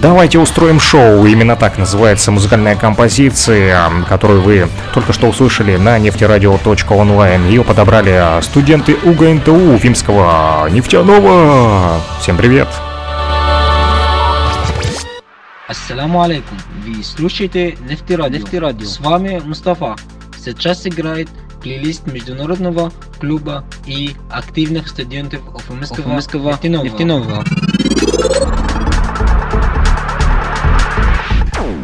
«Давайте устроим шоу». Именно так называется музыкальная композиция, которую вы только что услышали на нефтерадио.онлайн. Ее подобрали студенты УГНТУ Уфимского нефтяного. Всем привет! Ассаламу алейкум. Вы слушаете Нефтерадио. С вами Мустафа. Сейчас играет плейлист Международного клуба и активных студентов Уфимского нефтяного.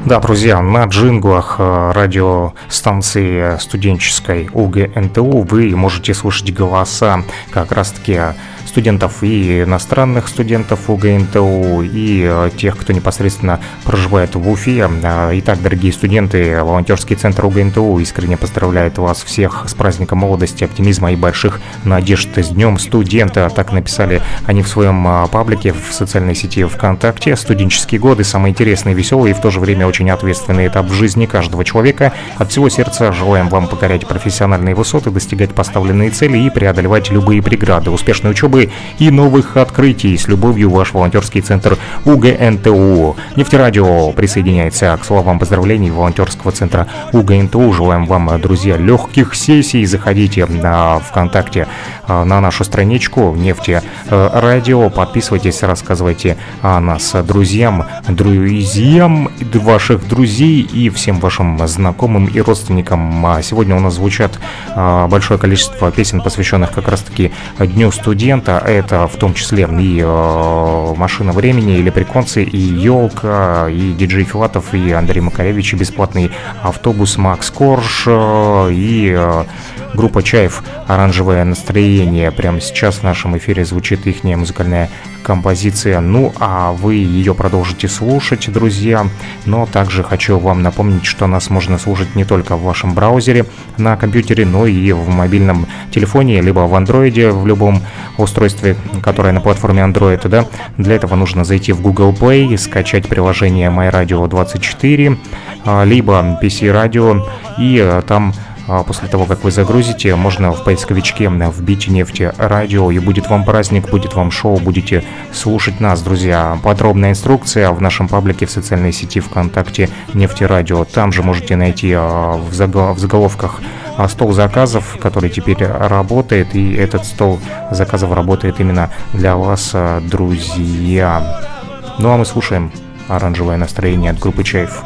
Да, друзья, на джинглах радиостанции студенческой УГНТУ вы можете слышать голоса как раз-таки студентов и иностранных студентов УГНТУ, и тех, кто непосредственно проживает в Уфе. Итак, дорогие студенты, волонтерский центр УГНТУ искренне поздравляет вас всех с праздником молодости, оптимизма и больших надежд, с Днем студента. Так написали они в своем паблике в социальной сети ВКонтакте. Студенческие годы – самый интересный, веселый и в то же время очень ответственный этап в жизни каждого человека. От всего сердца желаем вам покорять профессиональные высоты, достигать поставленные цели и преодолевать любые преграды. Успешной учебы и новых открытий. С любовью, ваш волонтерский центр УГНТУ. Нефтерадио присоединяется к словам поздравлений волонтерского центра УГНТУ. Желаем вам, друзья, легких сессий. Заходите на ВКонтакте, на нашу страничку Нефтерадио. Подписывайтесь, рассказывайте о нас друзьям ваших друзей и всем вашим знакомым и родственникам. Сегодня у нас звучат большое количество песен, посвященных как раз-таки Дню студента. Это в том числе и «Машина времени», и «Лепреконцы», и «Елка», и Диджей Филатов, и Андрей Макаревич, и «Бесплатный автобус», Макс Корж, и группа «Чайф», «Оранжевое настроение». Прямо сейчас в нашем эфире звучит их музыкальная композиция. Ну, а вы ее продолжите слушать, друзья. Но также хочу вам напомнить, что нас можно слушать не только в вашем браузере на компьютере, но и в мобильном телефоне, либо в Android, в любом устройстве, которое на платформе Android, да. Для этого нужно зайти в Google Play, скачать приложение My Radio 24, либо PC Radio, и там... После того, как вы загрузите, можно в поисковичке вбить «Нефтерадио», и будет вам праздник, будет вам шоу, будете слушать нас, друзья. Подробная инструкция в нашем паблике в социальной сети ВКонтакте «Нефтерадио». Там же можете найти в заголовках стол заказов, который теперь работает, и этот стол заказов работает именно для вас, друзья. Ну а мы слушаем «Оранжевое настроение» от группы «Чайф».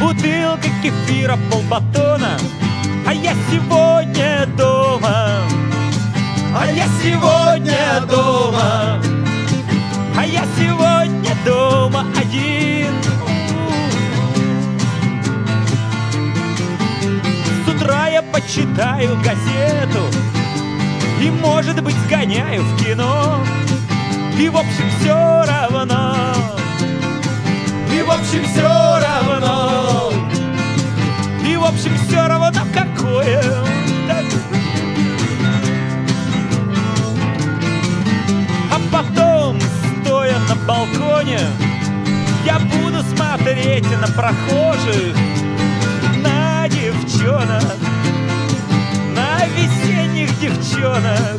Бутылка кефира полбатона, а я сегодня дома, а я сегодня дома, а я сегодня дома один. С утра я почитаю газету и, может быть, сгоняю в кино, и, в общем, все равно. И, в общем, все равно. И, в общем, все равно какое. Так. А потом, стоя на балконе, я буду смотреть на прохожих, на девчонок, на весенних девчонок,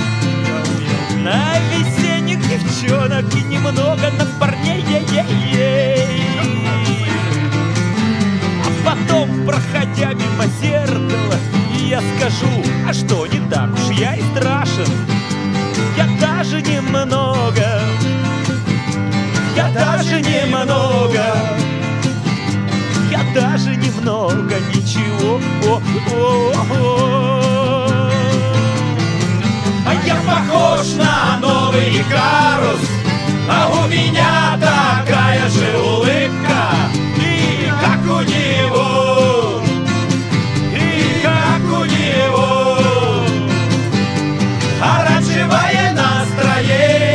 на весенних девчонок и немного на парней. Потом, проходя мимо зеркала, я скажу: а что, не так уж я и страшен. Я даже немного, я даже немного, я даже немного ничего. А я похож на новый Икарус, а у меня такая же улыбка. Как у него, и как у него, оранжевое настроение.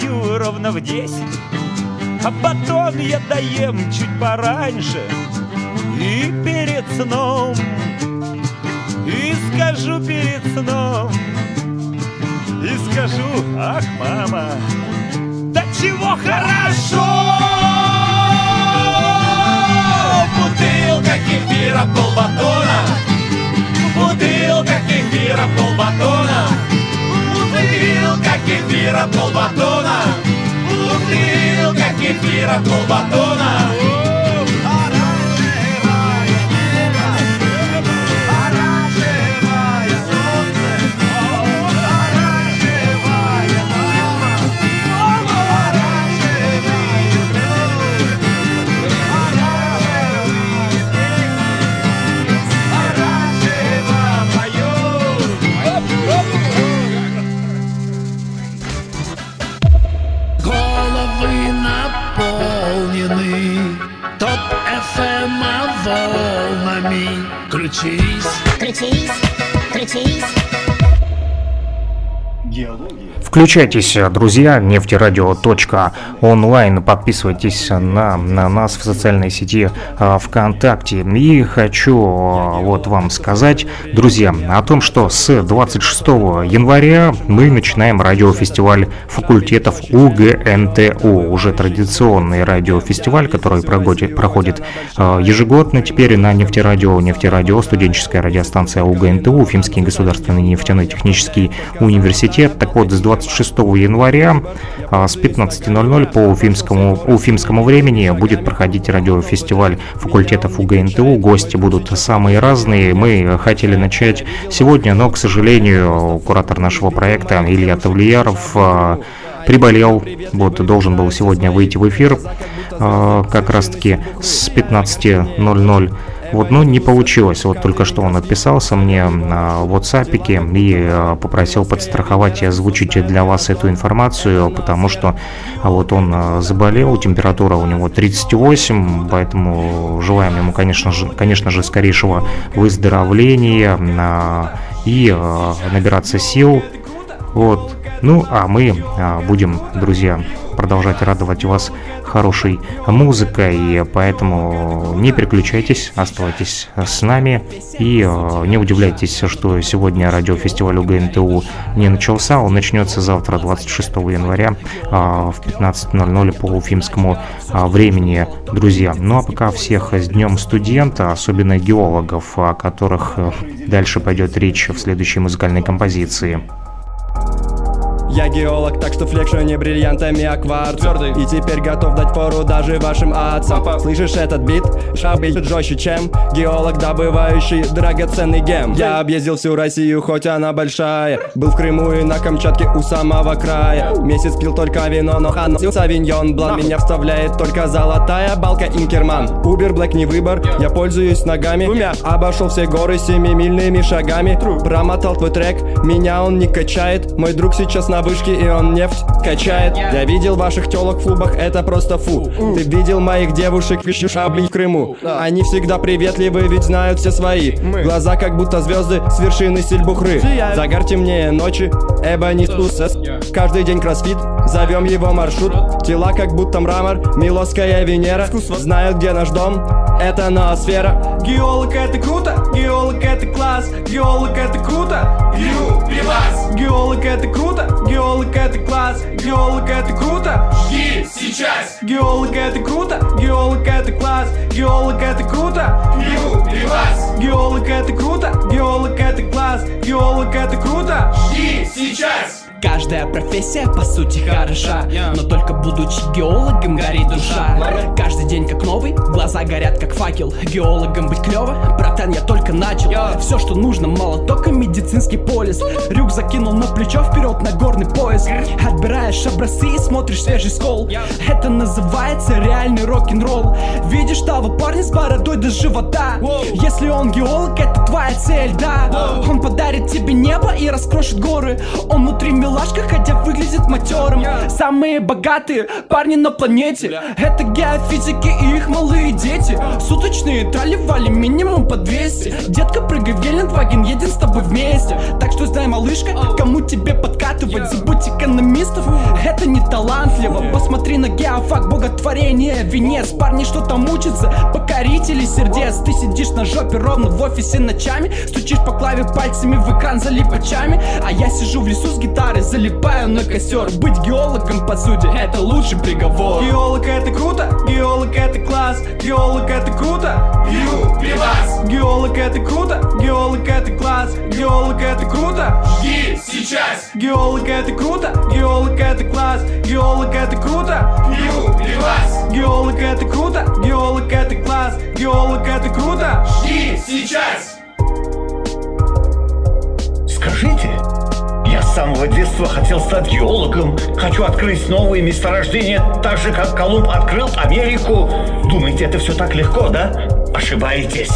пью ровно в 10, а потом я доем чуть пораньше и перед сном, и скажу перед сном, и скажу: ах, мама, да чего хорошо! Бутылка кефира полбатона, бутылка кефира полбатона, бутылка кефира полбатона, бутылка кефира полбатона. Волнами крутись, крутись, крутись. Включайтесь, друзья, нефтерадио.онлайн, подписывайтесь на нас в социальной сети ВКонтакте. И хочу вот вам сказать, друзья, о том, что с 26 января мы начинаем радиофестиваль факультетов УГНТУ, уже традиционный радиофестиваль, который проходит ежегодно теперь на нефтерадио. Нефтерадио, студенческая радиостанция УГНТУ, Уфимский государственный нефтяной технический университет. Так вот, с 26 января с 15:00 по уфимскому времени будет проходить радиофестиваль факультетов УГНТУ. Гости будут самые разные. Мы хотели начать сегодня, но, к сожалению, куратор нашего проекта Илья Тавлияров приболел, вот, должен был сегодня выйти в эфир как раз-таки с 15:00. Вот, но не получилось. Вот только что он отписался мне в WhatsApp-ике и попросил подстраховать и озвучить для вас эту информацию, потому что вот он заболел, температура у него 38, поэтому желаем ему, конечно же, скорейшего выздоровления и набираться сил. Вот. Ну, а мы будем, друзья, продолжать радовать вас хорошей музыкой, и поэтому не переключайтесь, оставайтесь с нами и не удивляйтесь, что сегодня радиофестиваль УГНТУ не начался, он начнется завтра, 26 января в 15:00 по уфимскому времени, друзья. Ну а пока всех с Днем студента, особенно геологов, о которых дальше пойдет речь в следующей музыкальной композиции. Я геолог, так что флекшу не бриллиантами, а кварц. И теперь готов дать фору даже вашим отцам. Папа. Слышишь этот бит? Шабы жестче, чем геолог, добывающий драгоценный гем. Я объездил всю Россию, хоть она большая. Был в Крыму и на Камчатке у самого края. Месяц пил только вино, но хан савиньон блан. Меня вставляет только золотая балка Инкерман. Uber, Black не выбор, я пользуюсь ногами. Обошел все горы 7-мильными шагами. Промотал твой трек, меня он не качает. Мой друг сейчас на вышки, и он нефть качает. Я видел ваших телок в клубах, это просто фу. Ты видел моих девушек ищу шабли в Крыму. Они всегда приветливы, ведь знают все свои. Глаза как будто звезды с вершины Сильбухры. Загар темнее ночи, эбонит усес. Каждый день кроссфит, зовем его маршрут. Тела как будто мрамор, милосская Венера. Знают, где наш дом, это ноосфера. Геолог это круто, геолог это класс. Геолог это круто, Ю-Привас. Геолог это круто, геолог это класс. Геолог это круто, жги сейчас. Геолог это круто, геолог это класс. Геолог это круто, Ю-Привас. Геолог это круто, геолог это класс. Геолог это круто, жги сейчас. Каждая профессия, по сути, хороша, но только будучи геологом горит душа. Каждый день как новый, глаза горят как факел. Геологом быть клёво, братан, я только начал. Все, что нужно, молоток и медицинский полис. Рюк закинул на плечо, вперед на горный пояс. Отбираешь образцы и смотришь свежий скол. Это называется реальный рок-н-ролл. Видишь того парня с бородой до живота? Если он геолог, это твоя цель, да. Он подарит тебе небо и раскрошит горы. Он внутри милашка, хотя выглядит матерым. Самые богатые парни на планете — это геофизики и их малые дети. Суточные тролливали минимум по 200. Детка, прыгай в Гелендваген, едем с тобой вместе. Так что знай, малышка, кому тебе подкатывать. Забудь экономистов, это не талантливо. Посмотри на геофак, боготворение, венец. Парни что-то мучатся, покорители сердец. Ты сидишь на жопе ровно в офисе ночами, стучишь по клаве пальцами в экран залипачами. А я сижу в лесу с гитарой, залипаю на костер. Быть геологом, по сути, это лучший приговор. Геолог — это круто, геолог — это класс. Геолог — это круто, ю, пивас. Геолог — это круто, геолог — это класс. Геолог — это круто, жги сейчас. Геолог — это круто, геолог — это класс. Геолог — это круто, ю, пивас. Геолог — это круто, геолог — это класс. Геолог — это круто, жги сейчас. Скажите, я с самого детства хотел стать геологом. Хочу открыть новые месторождения, так же, как Колумб открыл Америку. Думаете, это все так легко, да? Ошибаетесь.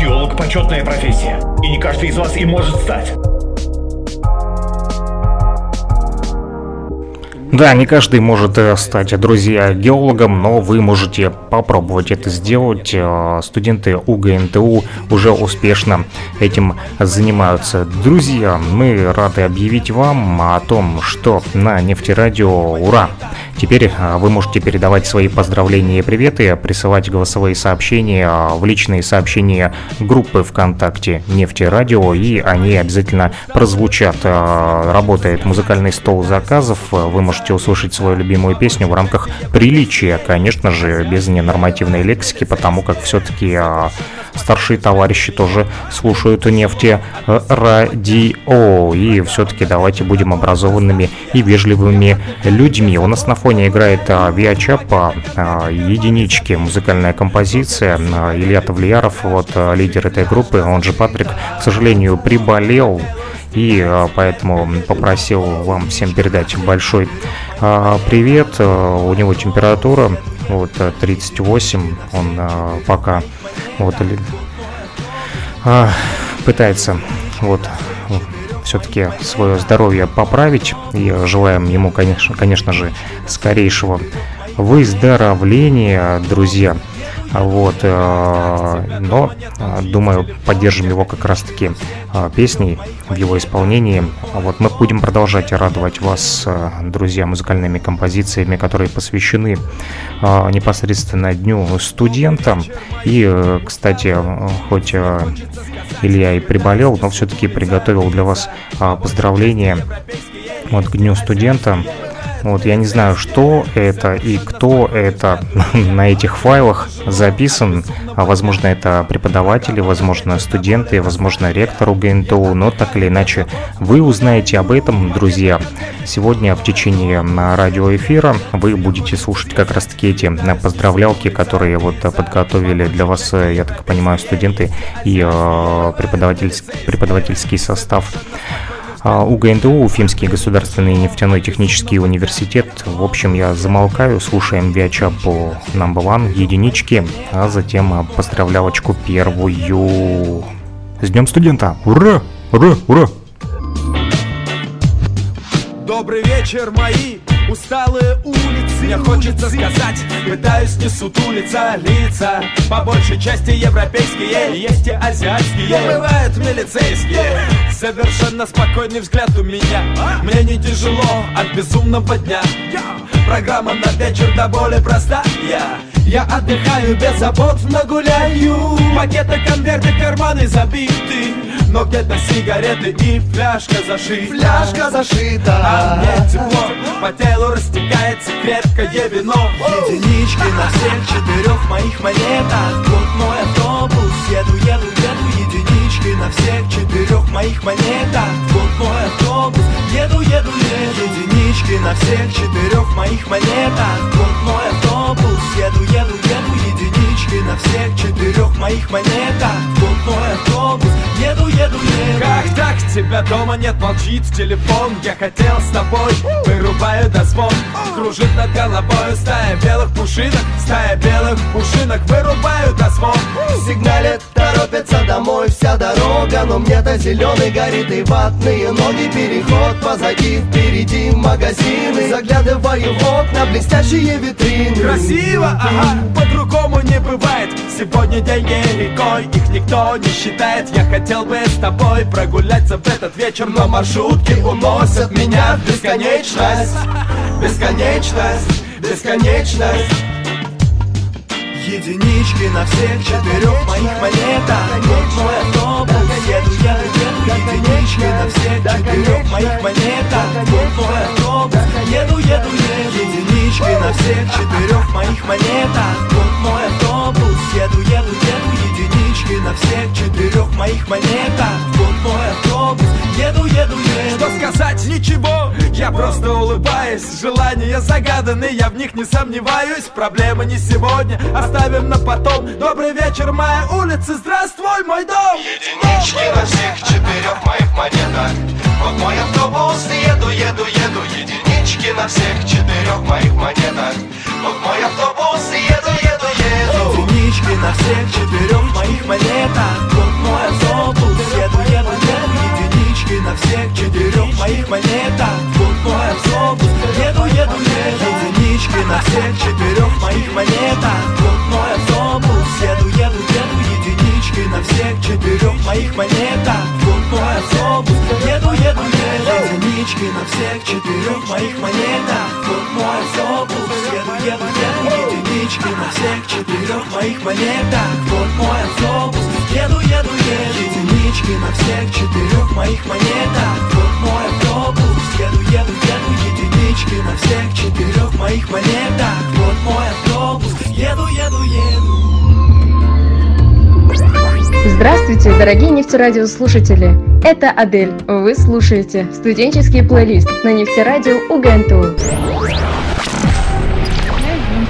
Геолог – почетная профессия, и не каждый из вас им может стать. Да, не каждый может стать, друзья, геологом, но вы можете попробовать это сделать. Студенты УГНТУ уже успешно этим занимаются. Друзья, мы рады объявить вам о том, что на Нефтерадио, ура! Теперь вы можете передавать свои поздравления и приветы, присылать голосовые сообщения в личные сообщения группы ВКонтакте Нефтерадио, и они обязательно прозвучат. Работает музыкальный стол заказов, вы можете услышать свою любимую песню в рамках приличия, конечно же, без ненормативной лексики, потому как все-таки старшие товарищи тоже слушают Нефтерадио, и все-таки давайте будем образованными и вежливыми людьми. У нас на фоне играет Виачапа, единички, музыкальная композиция. Илья Тавлияров, вот лидер этой группы, он же Патрик, к сожалению, приболел, и поэтому попросил вам всем передать большой привет. У него температура вот 38, он пока вот пытается вот все-таки свое здоровье поправить, и желаем ему, конечно же, скорейшего выздоровления, друзья. Вот, но, думаю, поддержим его как раз-таки песней в его исполнении. Вот, мы будем продолжать радовать вас, друзья, музыкальными композициями, которые посвящены непосредственно Дню студента. И, кстати, хоть Илья и приболел, но все-таки приготовил для вас поздравления вот, к Дню студента. Вот, я не знаю, что это и кто это на этих файлах записан. Возможно, это преподаватели, возможно, студенты, возможно, ректор УГНТУ. Но так или иначе, вы узнаете об этом, друзья. Сегодня в течение радиоэфира вы будете слушать как раз-таки эти поздравлялки, которые вот подготовили для вас, я так понимаю, студенты и преподавательский состав УГНТУ, Уфимский государственный нефтяной технический университет. В общем, я замолкаю, слушаем Вяча по number one, единички, а затем поздравлялочку первую. С Днем студента! Ура! Ура! Ура! Добрый вечер, мои усталые улицы. Мне хочется сказать, пытаюсь не сутулиться. Лица по большей части европейские, есть и азиатские, бывают милицейские. Совершенно спокойный взгляд у меня, мне не тяжело от безумного дня. Программа на вечер до боли простая. Я отдыхаю, без забот нагуляю. Пакеты, конверты, карманы забиты, но где-то сигареты и фляжка зашита. Фляжка зашита. А мне тепло, по телу растекается крепкое вино. Единички на всех четырех моих монетах. Вот мой автобус, еду, еду, еду. Единички на всех четырех моих монетах. Вот мой автобус, еду, еду, еду. Единички на всех четырех моих монетах. Вот мой автобус, еду, еду, еду. Единички на всех четырех моих монетах. Вот мой автобус, еду, еду, еду. Как так тебя дома нет, молчит телефон. Я хотел с тобой, вырубаю до звон. Кружит над головой стая белых пушинок. Стая белых пушинок, вырубаю до звон. Сигналит, торопится домой вся дорога, но мне-то зеленый горит и ватные ноги. Переход позади, впереди магазины. Заглядываю в окна, блестящие витрины. Красиво, ага, по-другому не бывает. Сегодня день великой, их никто не считает. Я хотел бы с тобой прогуляться в этот вечер, но маршрутки уносят меня в бесконечность. Бесконечность, бесконечность. Единички на всех четырех моих монетах. Вот мой автобус, еду я, еду. Единички на всех четырех моих монетах. Вот мой автобус, еду, еду, еду. Единички на всех четырех моих монетах. Вот мой автобус, еду, еду, еду. Единички на всех четырех моих монетах. Вот мой автобус, еду, еду, еду. Что сказать? Ничего, я просто улыбаюсь. Желания загаданы, я в них не сомневаюсь. Проблема не сегодня, оставим на потом. Добрый вечер, моя улица, здравствуй, мой дом. Единички на всех четырех моих монетах. Вот мой автобус, еду, еду, еду. Единички на всех четырех моих монетах. Вот мой автобус, еду, еду, еду. Единички на всех четырех моих монетах. Вот мой автобус, еду, еду, еду. Единички на всех четырех моих монетах. Вот мой автобус, еду, еду, еду. Единички на всех четырех моих монетах. Вот мой автобус, еду, еду, еду. Единички на всех четырех моих монетах. Вот мой автобус, еду, еду, еду. Единички на всех четырех моих монетах. Вот мой автобус, еду, еду, еду. Единички на всех четырех моих монетах. Вот мой автобус, еду, еду, еду. Единички на всех четырех моих монетах. Вот мой автобус, еду, еду, еду. Единички на всех четырех моих монетах. Вот мой автобус, еду, еду, еду. Здравствуйте, дорогие нефтерадиослушатели! Это Адель. Вы слушаете студенческий плейлист на нефтерадио УГНТУ.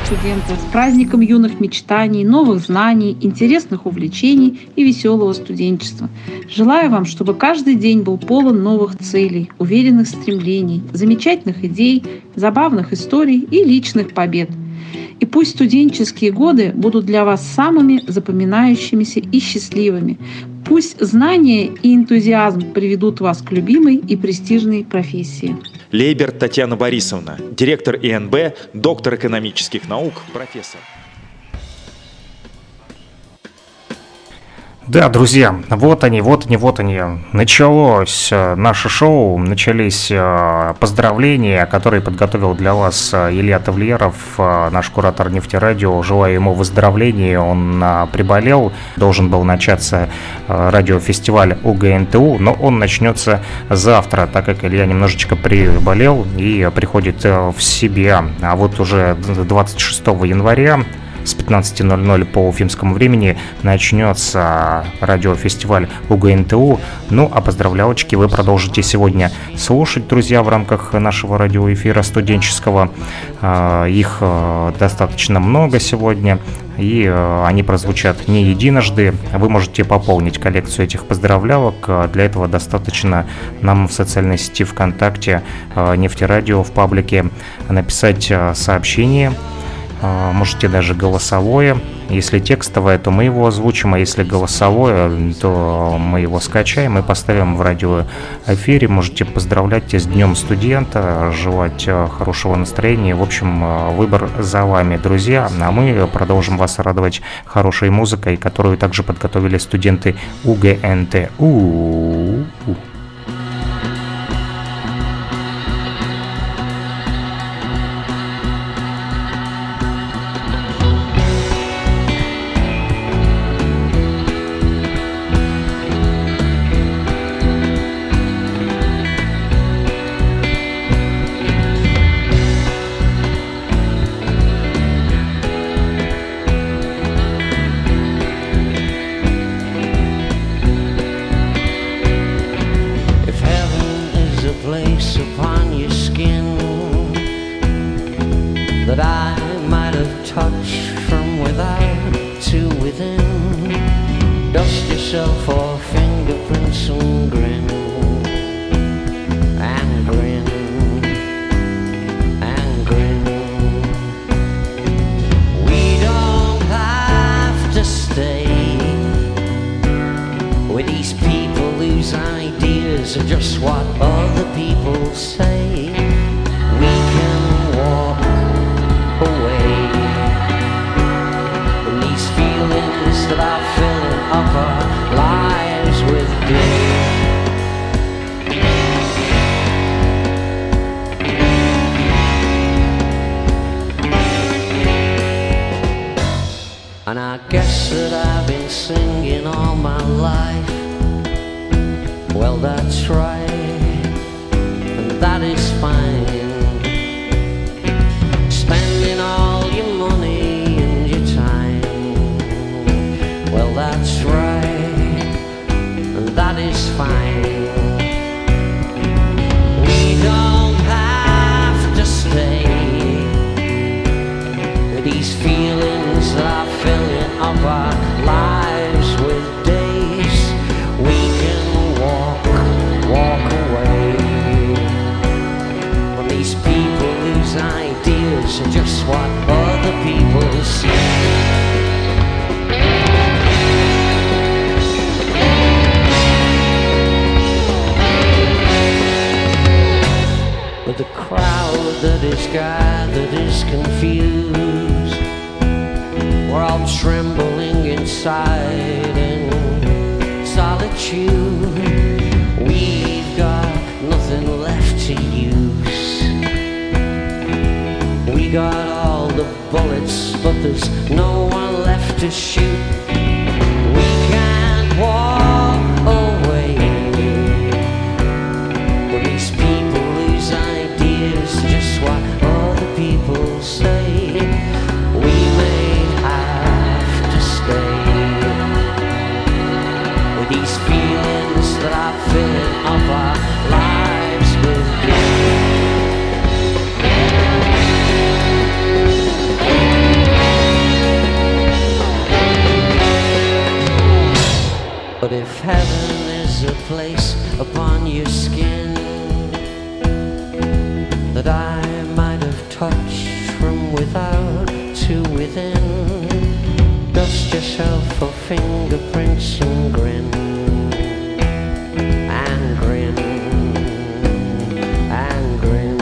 Студентов с праздником юных мечтаний, новых знаний, интересных увлечений и веселого студенчества. Желаю вам, чтобы каждый день был полон новых целей, уверенных стремлений, замечательных идей, забавных историй и личных побед. И пусть студенческие годы будут для вас самыми запоминающимися и счастливыми. Пусть знания и энтузиазм приведут вас к любимой и престижной профессии. Лейбер Татьяна Борисовна, директор ИНБ, доктор экономических наук, профессор. Да, друзья, вот они. Началось наше шоу, начались поздравления, которые подготовил для вас Илья Тавлияров, наш куратор нефтерадио. Желаю ему выздоровления, он приболел, должен был начаться радиофестиваль УГНТУ, но он начнется завтра, так как Илья немножечко приболел и приходит в себя. А вот уже 26 января с 15:00 по уфимскому времени начнется радиофестиваль УГНТУ. Ну, а поздравлялочки вы продолжите сегодня слушать, друзья, в рамках нашего радиоэфира студенческого. Их достаточно много сегодня, и они прозвучат не единожды. Вы можете пополнить коллекцию этих поздравлялок. Для этого достаточно нам в социальной сети ВКонтакте «Нефтерадио» в паблике написать сообщение. Можете даже голосовое. Если текстовое, то мы его озвучим, а если голосовое, то мы его скачаем и поставим в радиоэфире. Можете поздравлять с Днем студента, желать хорошего настроения. В общем, выбор за вами, друзья. А мы продолжим вас радовать хорошей музыкой, которую также подготовили студенты УГНТУ. Dust yourself for fingerprints and grin. listen just what other people say. We can walk away. These feelings that are filling up our lives with day. And I guess that I've been singing all my life. Well, that's right, and that is fine. Spending all your money and your time. Well, that's right, and that is fine. We don't have to stay. These feelings that I feel of our lives with days, we can walk away. When these people lose ideas and just what other people say. But the crowd that is gathered is confused. We're all trembling inside in solitude. We've got nothing left to use. We got all the bullets, but there's no one left to shoot. We can't walk away. But these people lose ideas, just what other people say. We may have to stay. With these feelings that are filling up our lives with you. But if heaven is a place upon your skin that I might have touched from without to within, dust yourself for fingerprints and grin, and grin, and grin.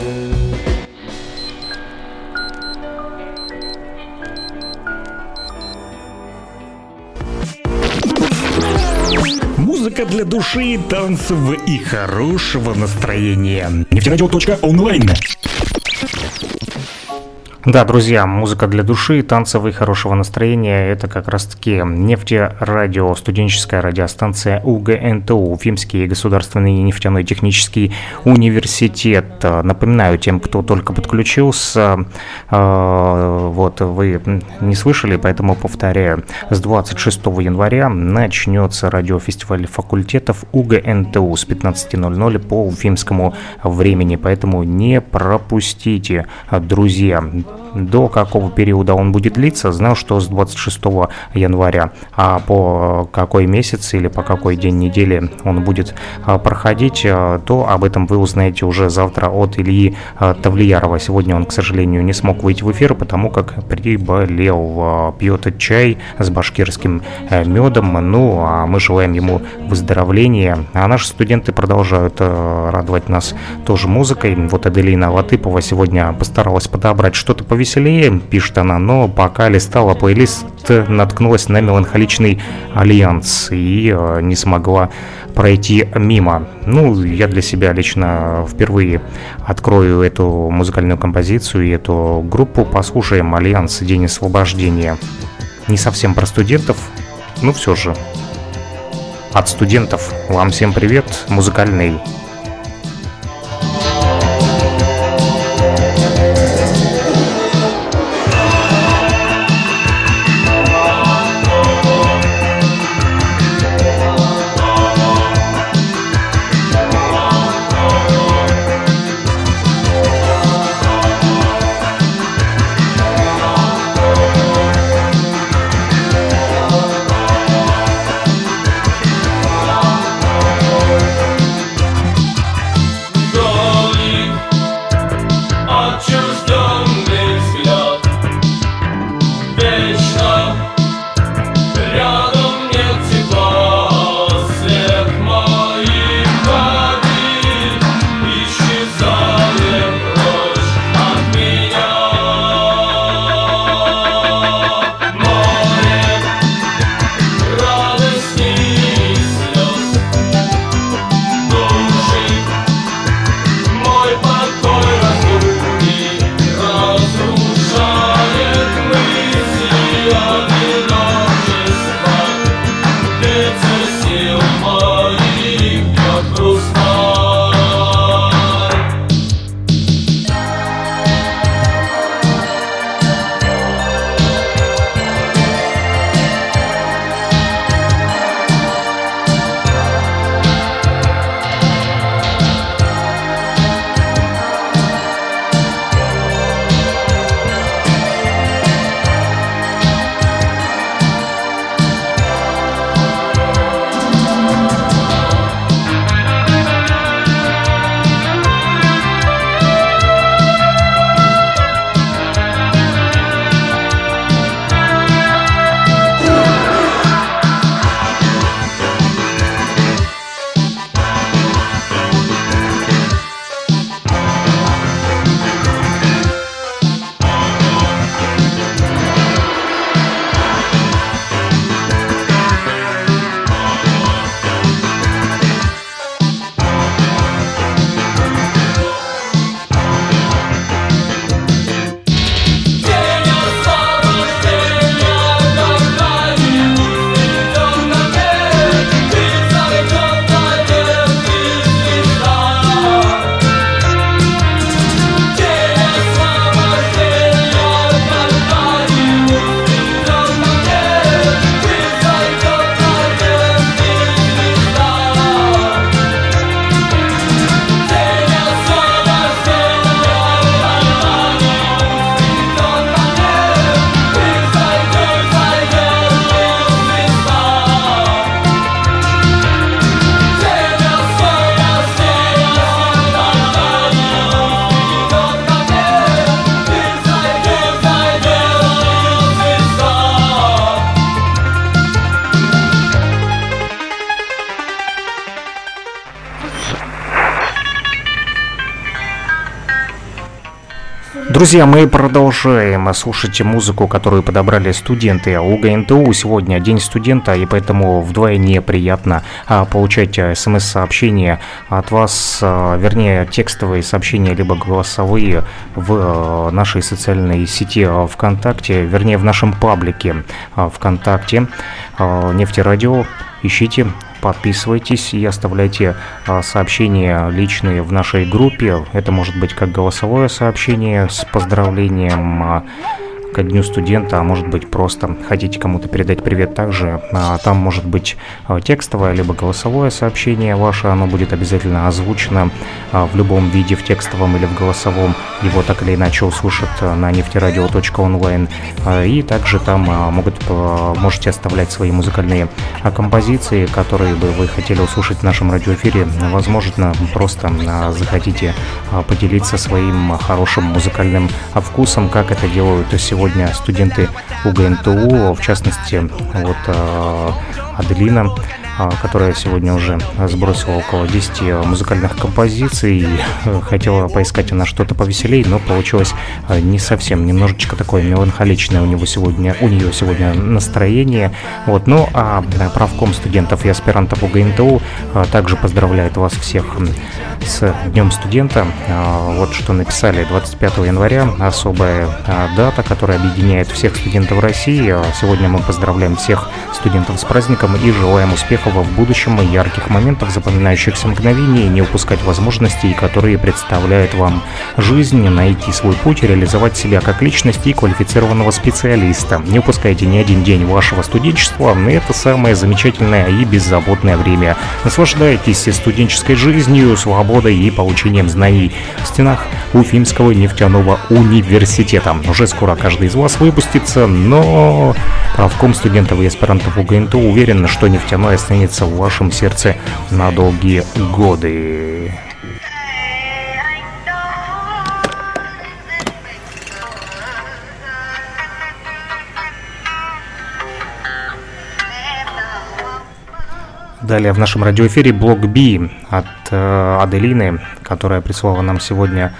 Музыка для души, танцев и хорошего настроения. Нефтерадио.онлайн. Да, друзья, музыка для души, танцев и хорошего настроения – это как раз-таки Нефтерадио, студенческая радиостанция УГНТУ, Уфимский государственный нефтяной технический университет. Напоминаю тем, кто только подключился, вот вы не слышали, поэтому повторяю, с 26 января начнется радиофестиваль факультетов УГНТУ с 15:00 по уфимскому времени, поэтому не пропустите, друзья. До какого периода он будет длиться, знал, что с 26 января, а по какой месяц или по какой день недели он будет проходить, то об этом вы узнаете уже завтра от Ильи Тавлиярова. Сегодня он, к сожалению, не смог выйти в эфир, потому как приболел, пьет чай с башкирским медом, ну а мы желаем ему выздоровления. А наши студенты продолжают радовать нас тоже музыкой. Вот Аделина Латыпова сегодня постаралась подобрать что-то повеселее, пишет она, но пока листала плейлист, наткнулась на меланхоличный Альянс и не смогла пройти мимо. Ну, я для себя лично впервые открою эту музыкальную композицию и эту группу. Послушаем Альянс «День освобождения». Не совсем про студентов, но все же. От студентов вам всем привет, музыкальный. Друзья, мы продолжаем слушать музыку, которую подобрали студенты УГНТУ. Сегодня День студента, и поэтому вдвойне приятно получать смс-сообщения от вас, вернее, текстовые сообщения, либо голосовые в нашей социальной сети ВКонтакте, вернее, в нашем паблике ВКонтакте «Нефтерадио». Ищите, подписывайтесь и оставляйте сообщения личные в нашей группе. Это может быть как голосовое сообщение с поздравлением ко Дню студента, а может быть просто хотите кому-то передать привет также. Там может быть текстовое, либо голосовое сообщение ваше. Оно будет обязательно озвучено в любом виде, в текстовом или в голосовом. Его так или иначе услышат на нефтерадио.онлайн. И также там можете оставлять свои музыкальные композиции, которые бы вы хотели услышать в нашем радиоэфире. Возможно, просто захотите поделиться своим хорошим музыкальным вкусом, как это делают сегодня студенты УГНТУ, в частности, вот Аделина, которая сегодня уже сбросила около 10 музыкальных композиций. Хотела поискать она что-то повеселее, но получилось не совсем. Немножечко такое меланхоличное у нее сегодня настроение. Вот. Ну а правком студентов и аспирантов УГНТУ также поздравляет вас всех с Днем студента. Вот что написали: 25 января особая дата, которая объединяет всех студентов России. Сегодня мы поздравляем всех студентов с праздником и желаем успехов в будущем, и ярких моментов, запоминающихся мгновений, не упускать возможностей, которые представляют вам жизнь, найти свой путь, реализовать себя как личность и квалифицированного специалиста. Не упускайте ни один день вашего студенчества, это самое замечательное и беззаботное время. Наслаждайтесь студенческой жизнью, свободой и получением знаний в стенах Уфимского нефтяного университета. Уже скоро каждый из вас выпустится, но правком студентов и аспирантов УГНТУ уверен, что нефтяное останется в вашем сердце на долгие годы. Далее в нашем радиоэфире Block B от Аделины, которая прислала нам сегодня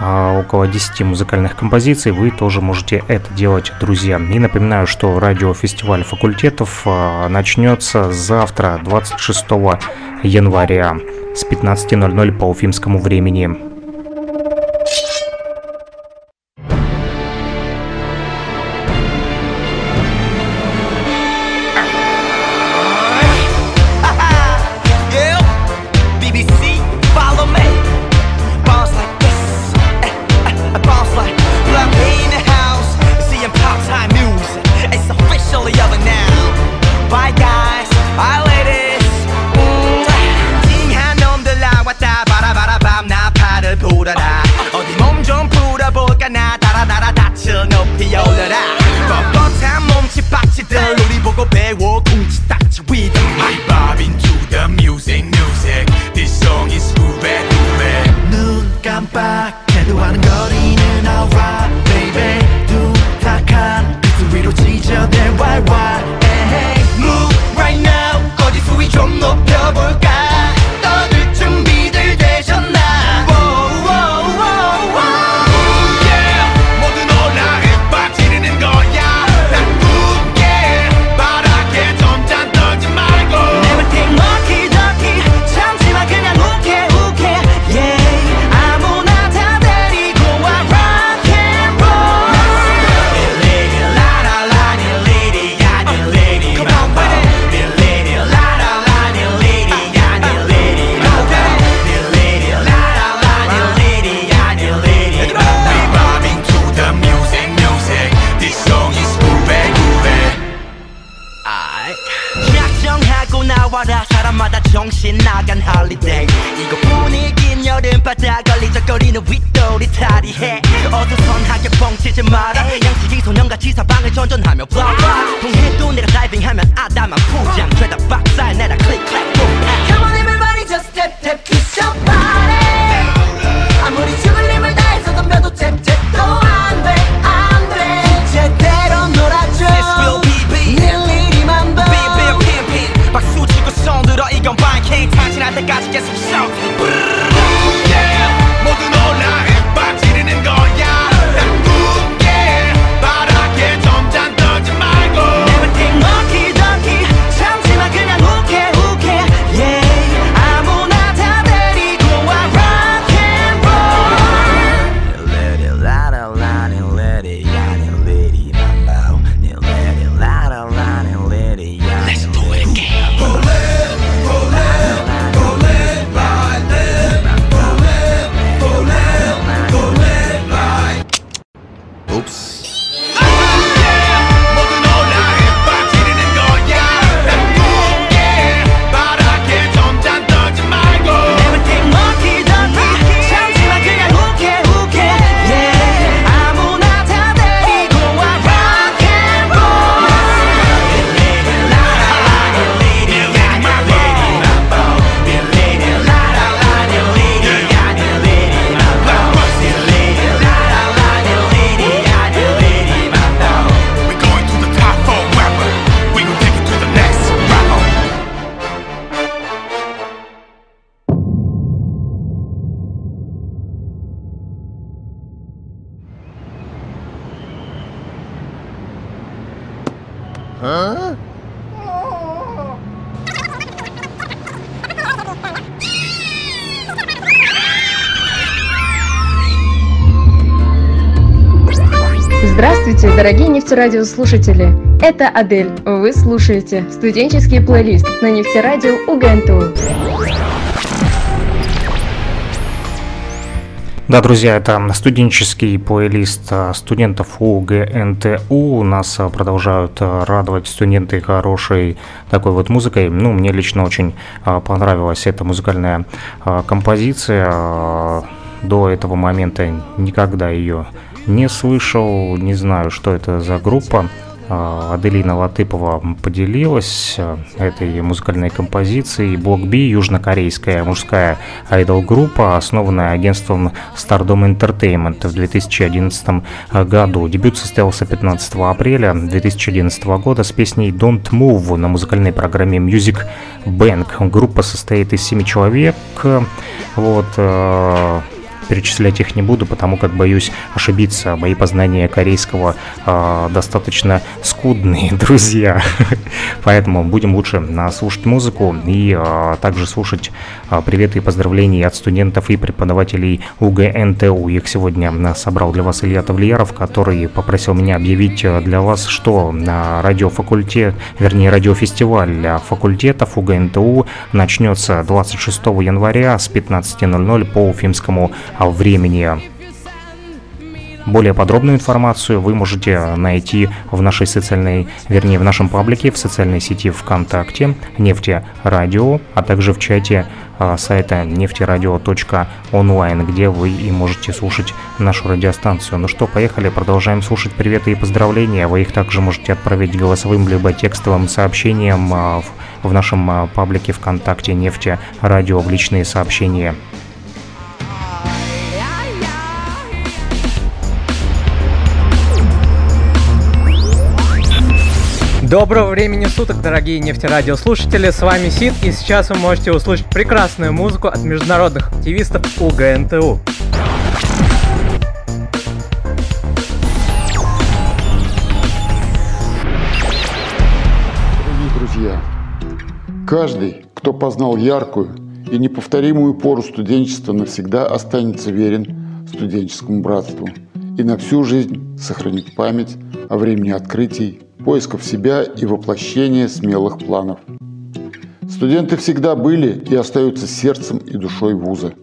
около 10 музыкальных композиций. Вы тоже можете это делать, друзья. И напоминаю, что радиофестиваль факультетов начнется завтра, 26 января, с 15:00 по уфимскому времени. Get some shots. Yeah, 모두 놀라 애 빠지는 거야. Здравствуйте, дорогие нефтерадиослушатели! Это Адель. Вы слушаете студенческий плейлист на нефтерадио УГНТУ. Да, друзья, это студенческий плейлист студентов УГНТУ. У нас продолжают радовать студенты хорошей такой вот музыкой. Ну, мне лично очень понравилась эта музыкальная композиция. До этого момента никогда ее не слышал, не знаю, что это за группа. Аделина Латыпова поделилась этой музыкальной композицией. Block B, южнокорейская мужская айдол-группа, основанная агентством Stardom Entertainment в 2011 году. Дебют состоялся 15 апреля 2011 года с песней Don't Move на музыкальной программе Music Bank. Группа состоит из 7 человек. Перечислять их не буду, потому как боюсь ошибиться. Мои познания корейского достаточно скудные, друзья. Поэтому будем лучше слушать музыку и также слушать приветы и поздравления от студентов и преподавателей УГНТУ. Их сегодня собрал для вас Илья Тавлияров, который попросил меня объявить для вас, что радиофестиваль факультетов УГНТУ начнется 26 января с 15:00 по уфимскому времени. Более подробную информацию вы можете найти в нашем паблике в социальной сети ВКонтакте Нефтерадио, а также в чате сайта нефтерадио.онлайн, где вы и можете слушать нашу радиостанцию. Ну что, поехали, продолжаем слушать приветы и поздравления. Вы их также можете отправить голосовым либо текстовым сообщением в нашем паблике ВКонтакте Нефтерадио в личные сообщения. Доброго времени суток, дорогие нефтерадиослушатели, с вами Сид, и сейчас вы можете услышать прекрасную музыку от международных активистов УГНТУ. Дорогие друзья, каждый, кто познал яркую и неповторимую пору студенчества, навсегда останется верен студенческому братству и на всю жизнь сохранит память о времени открытий, поисков себя и воплощения смелых планов. Студенты всегда были и остаются сердцем и душой вуза.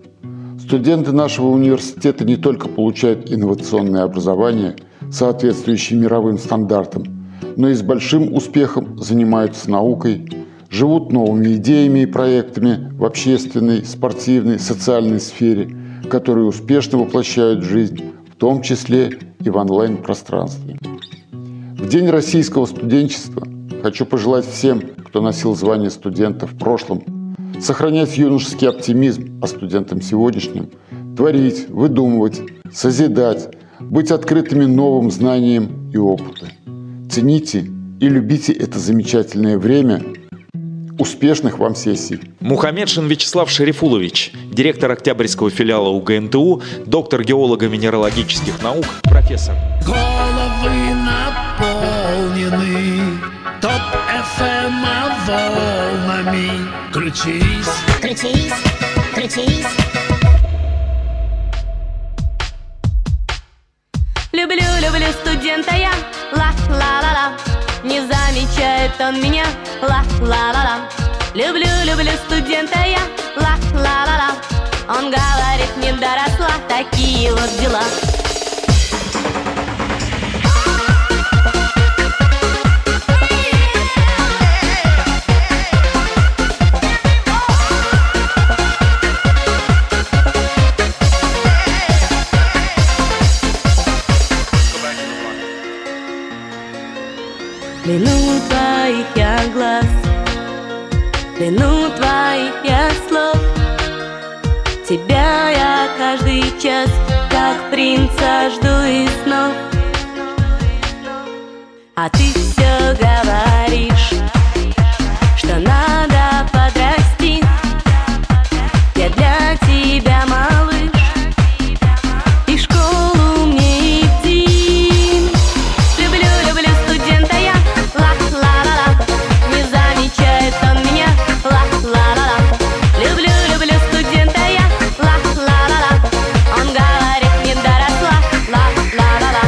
Студенты нашего университета не только получают инновационное образование, соответствующее мировым стандартам, но и с большим успехом занимаются наукой, живут новыми идеями и проектами в общественной, спортивной, социальной сфере, которые успешно воплощают жизнь, в том числе и в онлайн-пространстве. В День российского студенчества хочу пожелать всем, кто носил звание студента в прошлом, сохранять юношеский оптимизм, а студентам сегодняшним творить, выдумывать, созидать, быть открытыми новым знаниям и опыту. Цените и любите это замечательное время. Успешных вам сессий. Мухамедшин Вячеслав Шарифулович, директор Октябрьского филиала УГНТУ, доктор геолого-минералогических наук, профессор. Головы наполнены топ-ФМ-волнами. Крутись, крутись, крутись. Люблю, люблю студента я, ла-ла-ла-ла. Не замечает он меня, ла-ла-ла-ла. Люблю, люблю студента я, ла-ла-ла-ла. Он говорит, не доросла, такие вот дела. Плену твоих я глаз, плену твоих я слов. Тебя я каждый час, как принца, жду и снов. А ты все говоришь, что надо подрасти. Я для тебя малыш, и в школу мне идти. Люблю, люблю студента я, ла-ла-ла-ла. Не замечает он меня, ла-ла-ла-ла. Люблю, люблю студента я, ла-ла-ла-ла. Он говорит, не доросла, ла-ла-ла-ла.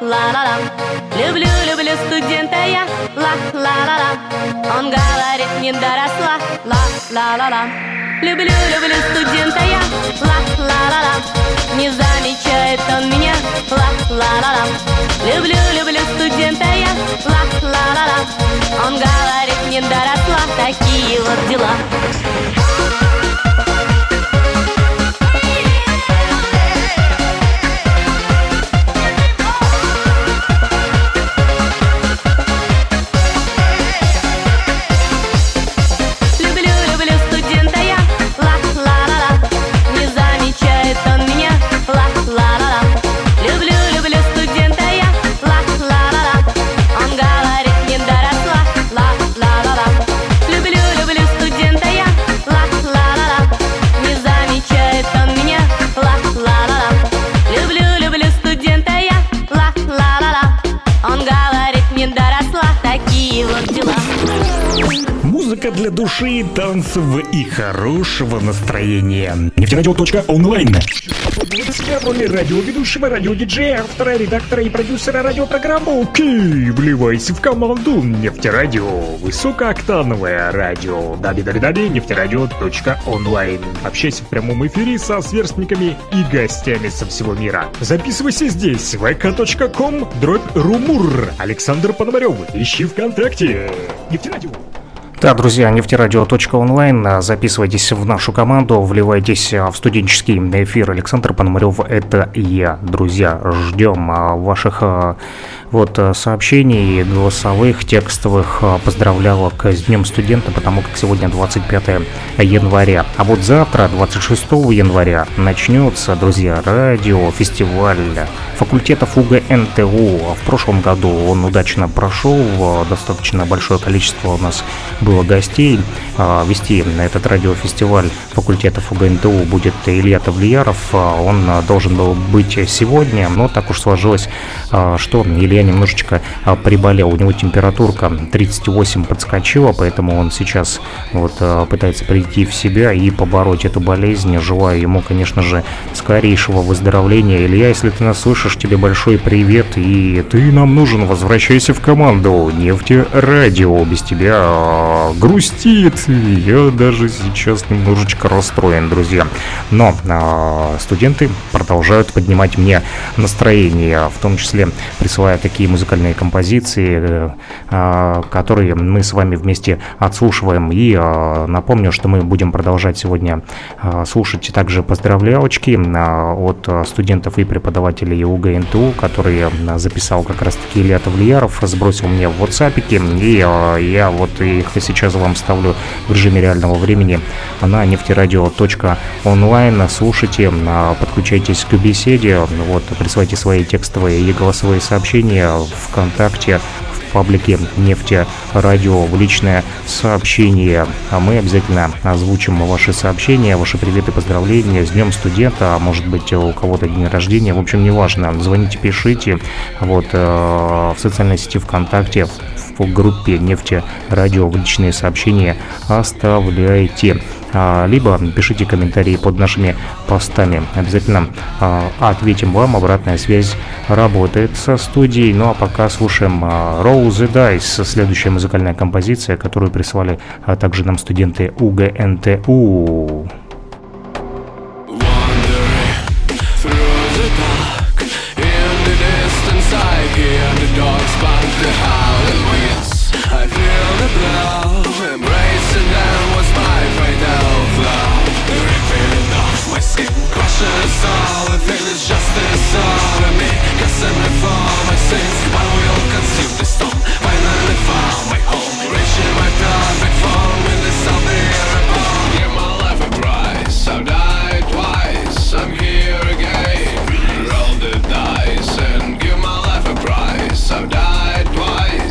ла-ла-ла. Люблю студента я, ла-ла-ла-ла. Он говорит, не доросла, ла-ла-ла-ла. Люблю студента я, ла-ла-ла-ла. Не замечает он меня, ла-ла-ла-ла. Люблю студента я, ла-ла-ла-ла. Он говорит, не доросла, такие вот дела. Музыка для души, танцев и хорошего настроения. Нефтерадио.онлайн. В роли радиоведущего, радиодиджея, автора, редактора и продюсера радиопрограммы «Окей». Вливайся в команду «Нефтерадио». Высокооктановое радио. Даби-даби-даби. Нефтерадио.онлайн. Общайся в прямом эфире со сверстниками и гостями со всего мира. Записывайся здесь. vk.com/rumur. Александр Пономарев. Ищи ВКонтакте. Нефтерадио. Да, друзья, нефтерадио.онлайн, записывайтесь в нашу команду, вливайтесь в студенческий эфир. Александр Пономарев, это я, друзья, ждем ваших вот сообщений, голосовых, текстовых, поздравлялок с Днем студента, потому как сегодня 25 января. А вот завтра, 26 января, начнется, друзья, радиофестиваль факультета ФУГ НТУ. В прошлом году он удачно прошел, достаточно большое количество у нас было гостей. Вести на этот радиофестиваль факультетов УГНТУ будет Илья Тавлияров. Он должен был быть сегодня, но так уж сложилось, что Илья немножечко приболел. У него температурка 38 подскочила, поэтому он сейчас вот пытается прийти в себя и побороть эту болезнь. Желаю ему, конечно же, скорейшего выздоровления. Илья, если ты нас слышишь, тебе большой привет, и ты нам нужен. Возвращайся в команду Нефтерадио. Без тебя грустит. Я даже сейчас немножечко расстроен, друзья. Но студенты продолжают поднимать мне настроение, в том числе присылая такие музыкальные композиции, которые мы с вами вместе отслушиваем. И напомню, что мы будем продолжать сегодня слушать также поздравлялочки от студентов и преподавателей УГНТУ, которые записал как раз-таки Илья Тавлияров, сбросил мне в WhatsApp-ике, и я вот их сейчас вам ставлю в режиме реального времени на нефтерадио.онлайн. Слушайте, подключайтесь к беседе, вот, присылайте свои текстовые и голосовые сообщения ВКонтакте, в паблике Нефтерадио, в личное сообщение. А мы обязательно озвучим ваши сообщения, ваши приветы, поздравления с Днем студента, а может быть у кого-то день рождения, в общем, неважно. Звоните, пишите, вот, в социальной сети ВКонтакте, в группе Нефтерадио, в личные сообщения оставляйте. Либо пишите комментарии под нашими постами. Обязательно ответим вам. Обратная связь работает со студией. Ну а пока слушаем Roll the Dice. Следующая музыкальная композиция, которую прислали также нам студенты УГНТУ. I've died twice.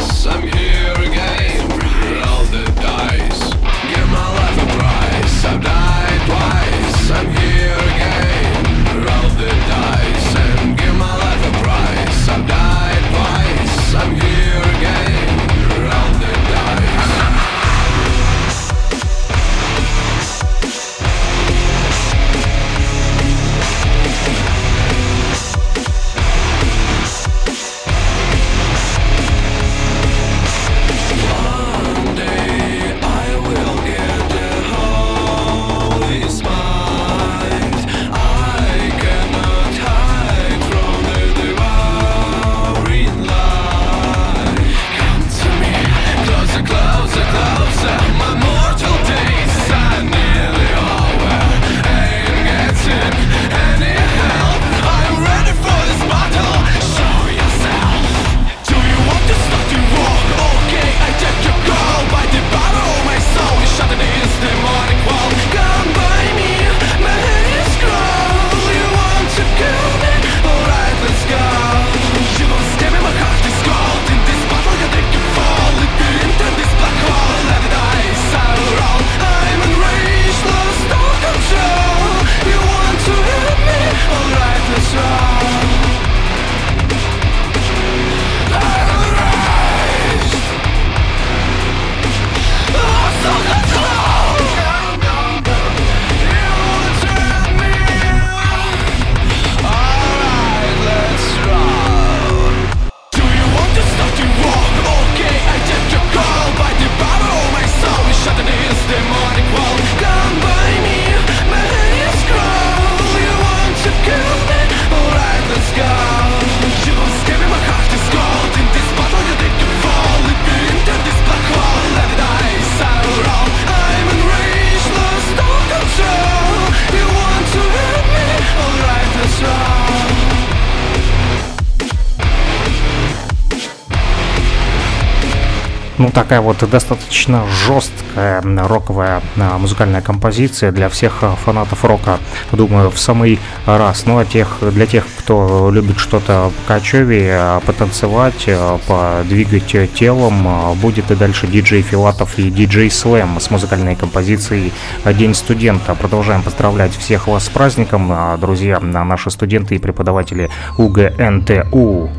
Ну, такая вот достаточно жесткая роковая музыкальная композиция для всех фанатов рока, думаю, в самый раз. Ну, а для тех, кто любит что-то покачевее, потанцевать, подвигать телом, будет и дальше диджей Филатов и диджей Слэм с музыкальной композицией «День студента». Продолжаем поздравлять всех вас с праздником, друзья, наши студенты и преподаватели УГНТУ.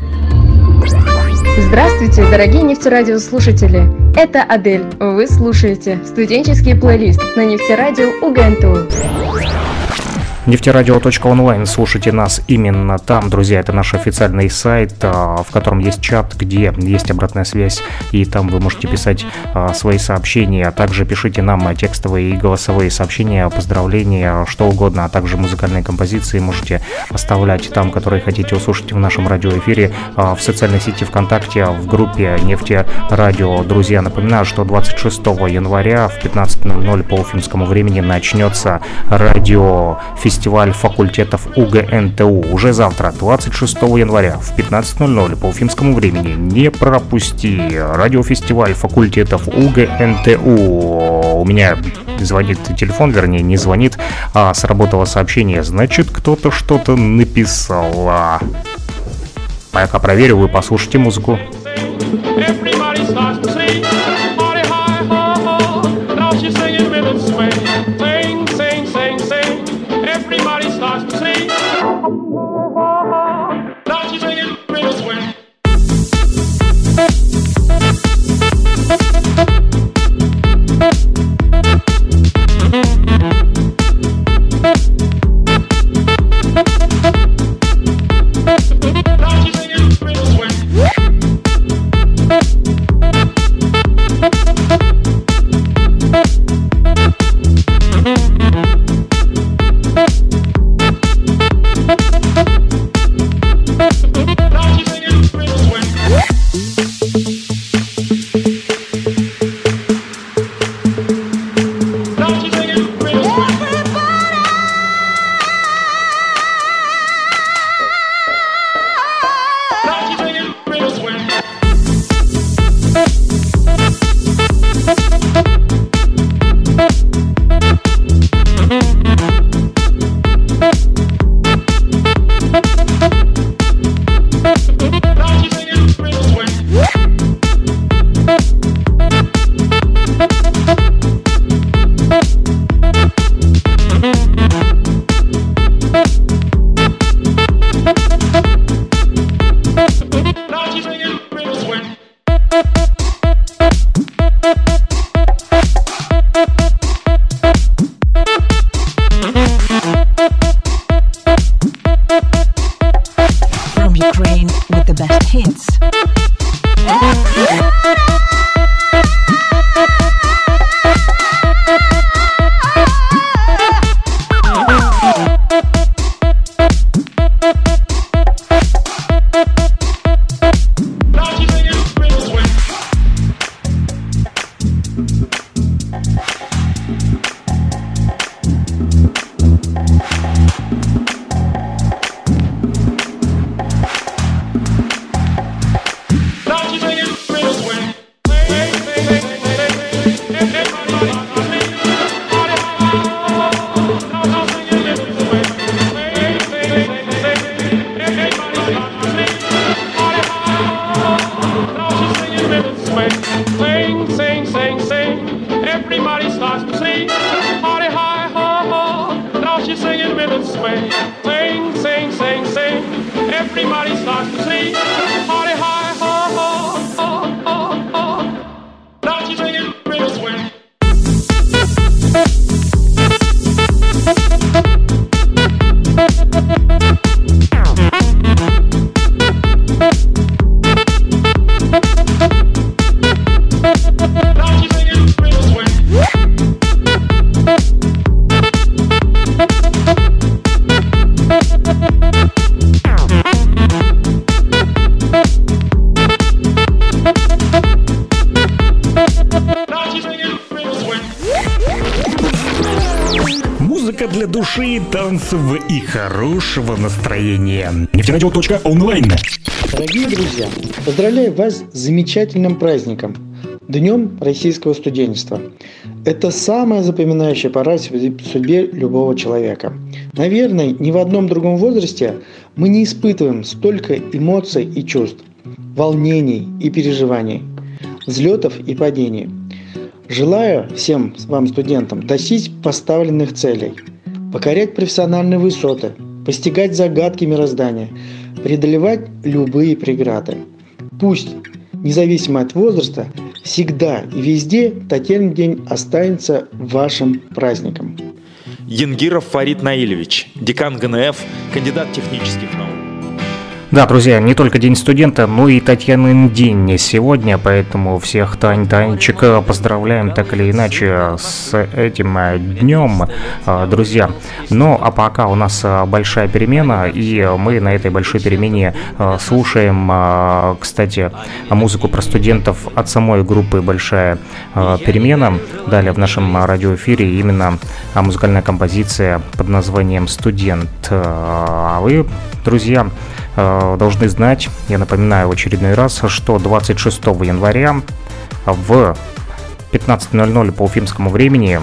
Здравствуйте, дорогие нефтерадиослушатели! Это Адель. Вы слушаете студенческий плейлист на нефтерадио УГНТУ. Нефтерадио.онлайн. Слушайте нас именно там, друзья. Это наш официальный сайт, в котором есть чат, где есть обратная связь, и там вы можете писать свои сообщения, а также пишите нам текстовые и голосовые сообщения, поздравления, что угодно, а также музыкальные композиции можете оставлять там, которые хотите услышать в нашем радиоэфире, в социальной сети ВКонтакте, в группе Нефтерадио. Друзья, напоминаю, что 26 января в 15:00 по уфимскому времени начнется радиофестиваль факультетов УГНТУ. Уже завтра, 26 января в 15:00 по уфимскому времени. Не пропусти радиофестиваль факультетов УГНТУ. У меня звонит телефон, вернее, не звонит, а сработало сообщение. Значит, кто-то что-то написал. Пока проверю, вы послушайте музыку. Танцевого и хорошего настроения. Нефтерадио.онлайн. Дорогие друзья, поздравляю вас с замечательным праздником. Днем российского студенчества. Это самая запоминающая пора в судьбе любого человека. Наверное, ни в одном другом возрасте мы не испытываем столько эмоций и чувств, волнений и переживаний, взлетов и падений. Желаю всем вам, студентам, достичь поставленных целей, покорять профессиональные высоты, постигать загадки мироздания, преодолевать любые преграды. Пусть, независимо от возраста, всегда и везде Татьянин день останется вашим праздником. Янгиров Фарид Наилевич, декан ГНФ, кандидат технических наук. Да, друзья, не только День студента, но и Татьянин день не сегодня, поэтому всех Танечек поздравляем так или иначе с этим днем, друзья. Ну, а пока у нас большая перемена, и мы на этой большой перемене слушаем, кстати, музыку про студентов от самой группы «Большая перемена». Далее в нашем радиоэфире именно музыкальная композиция под названием «Студент». А вы, друзья, должны знать, я напоминаю в очередной раз, что 26 января в 15:00 по уфимскому времени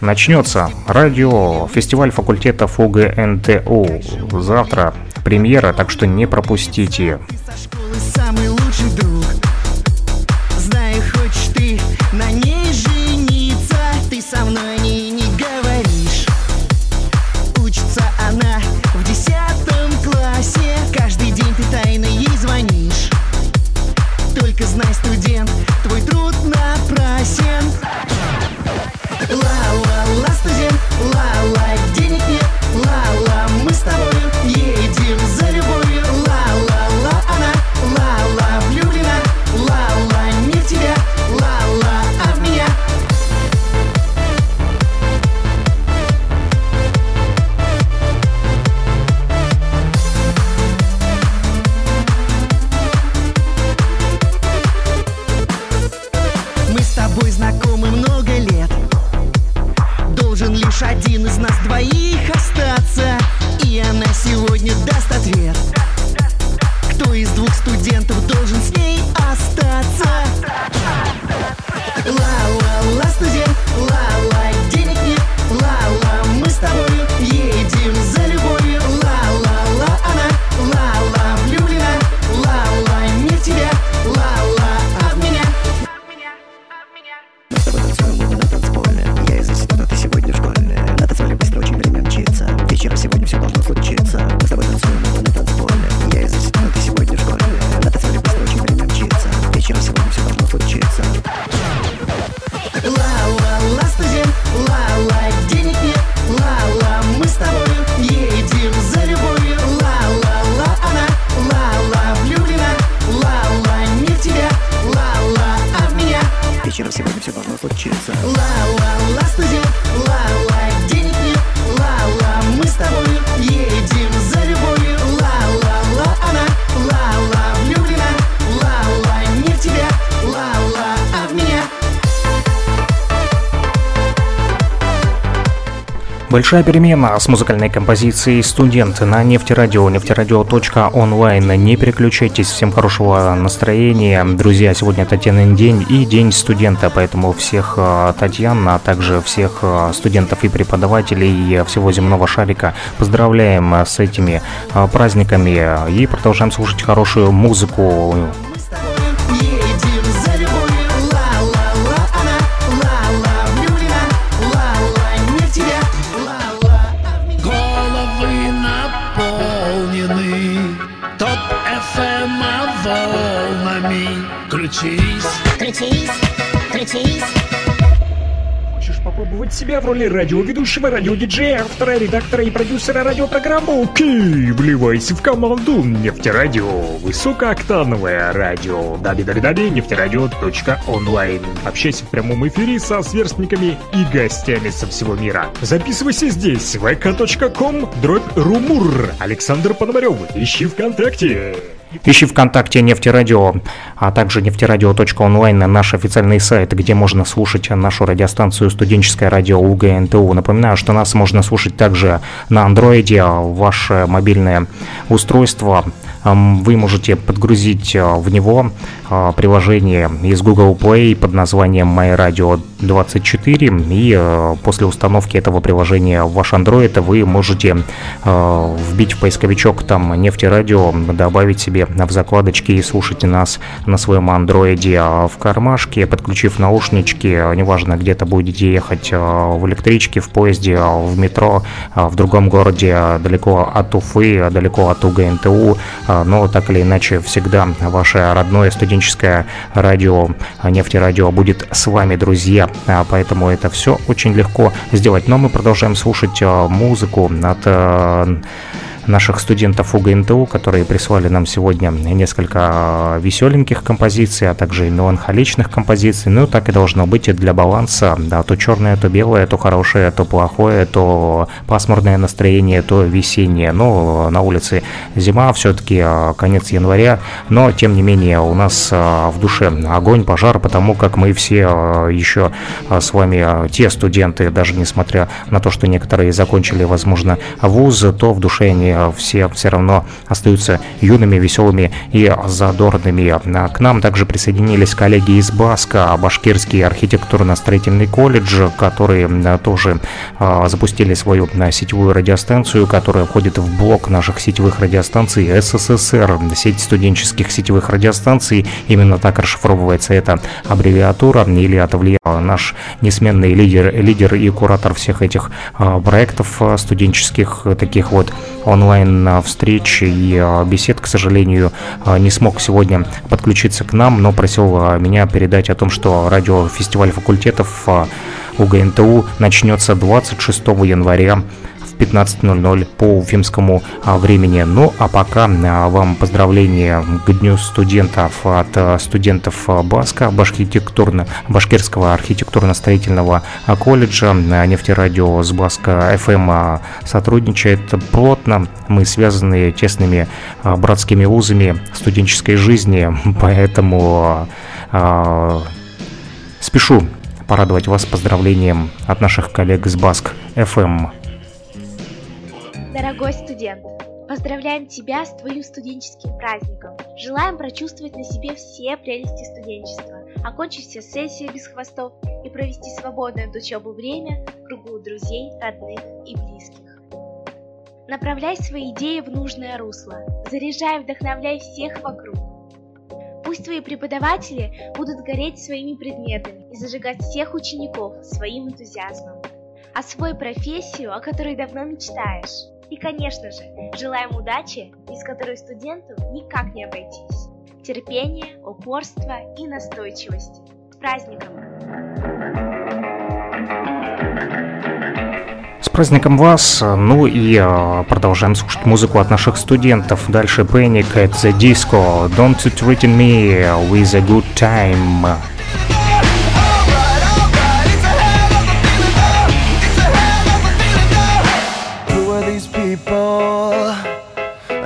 начнется радиофестиваль факультетов УГНТУ. Завтра премьера, так что не пропустите. Большая перемена с музыкальной композицией «Студенты» на Нефтерадио, нефтерадио.онлайн. Не переключайтесь, всем хорошего настроения. Друзья, сегодня Татьянин день и День студента, поэтому всех Татьян, а также всех студентов и преподавателей всего земного шарика поздравляем с этими праздниками и продолжаем слушать хорошую музыку. Хочешь попробовать себя в роли радиоведущего, радиодиджея, автора, редактора и продюсера радиопрограммы? Окей, вливайся в команду Нефтерадио. Высокооктановое радио. www.нефтерадио.онлайн. Общайся в прямом эфире со сверстниками и гостями со всего мира. Записывайся здесь vk.com/rumur. Александр Пономарёв. Ищи ВКонтакте. Ищи ВКонтакте Нефтерадио, а также нефтерадио.онлайн, наш официальный сайт, где можно слушать нашу радиостанцию «Студенческое радио УГНТУ». Напоминаю, что нас можно слушать также на Android, ваше мобильное устройство. Вы можете подгрузить в него приложение из Google Play под названием My Radio 24, и после установки этого приложения в ваш Android вы можете вбить в поисковичок там «Нефтерадио», добавить себе в закладочки и слушайте нас на своем Android в кармашке, подключив наушнички, неважно, где-то будете ехать, в электричке, в поезде, в метро, в другом городе, далеко от Уфы, далеко от УГНТУ, но так или иначе всегда ваше родное студенческое радио «Нефтерадио» будет с вами, друзья, поэтому это все очень легко сделать. Но мы продолжаем слушать музыку от наших студентов УГНТУ, которые прислали нам сегодня несколько веселеньких композиций, а также и меланхоличных композиций. Ну, так и должно быть, и для баланса. Да, то черное, то белое, то хорошее, то плохое, то пасмурное настроение, то весеннее. Но на улице зима, все-таки конец января, но, тем не менее, у нас в душе огонь, пожар, потому как мы все еще с вами те студенты, даже несмотря на то, что некоторые закончили, возможно, вуз, то в душе они все равно остаются юными, веселыми и задорными. К нам также присоединились коллеги из Баска, Башкирский архитектурно-строительный колледж, которые тоже запустили свою сетевую радиостанцию, которая входит в блок наших сетевых радиостанций СССР, сеть студенческих сетевых радиостанций. Именно так расшифровывается эта аббревиатура. Илья Тавлияров, наш несменный лидер и куратор всех этих проектов студенческих, таких вот онлайн-встреч и бесед, к сожалению, не смог сегодня подключиться к нам, но просил меня передать о том, что радиофестиваль факультетов УГНТУ начнется 26 января 15:00 по уфимскому времени. Ну а пока вам поздравления к Дню студентов от студентов Баска, Башкирского архитектурно-строительного колледжа. Нефтерадио с Баска ФМ сотрудничает плотно. Мы связаны тесными братскими узами студенческой жизни, поэтому спешу порадовать вас поздравлением от наших коллег с Баск ФМ. Дорогой студент, поздравляем тебя с твоим студенческим праздником. Желаем прочувствовать на себе все прелести студенчества, окончить все сессии без хвостов и провести свободное от учебы время в кругу друзей, родных и близких. Направляй свои идеи в нужное русло, заряжай и вдохновляй всех вокруг. Пусть твои преподаватели будут гореть своими предметами и зажигать всех учеников своим энтузиазмом. Освой профессию, о которой давно мечтаешь. И, конечно же, желаем удачи, без которой студенту никак не обойтись. Терпения, упорства и настойчивости. С праздником! С праздником вас! Ну и продолжаем слушать музыку от наших студентов. Дальше Panic at the Disco. Don't treat me with a good time.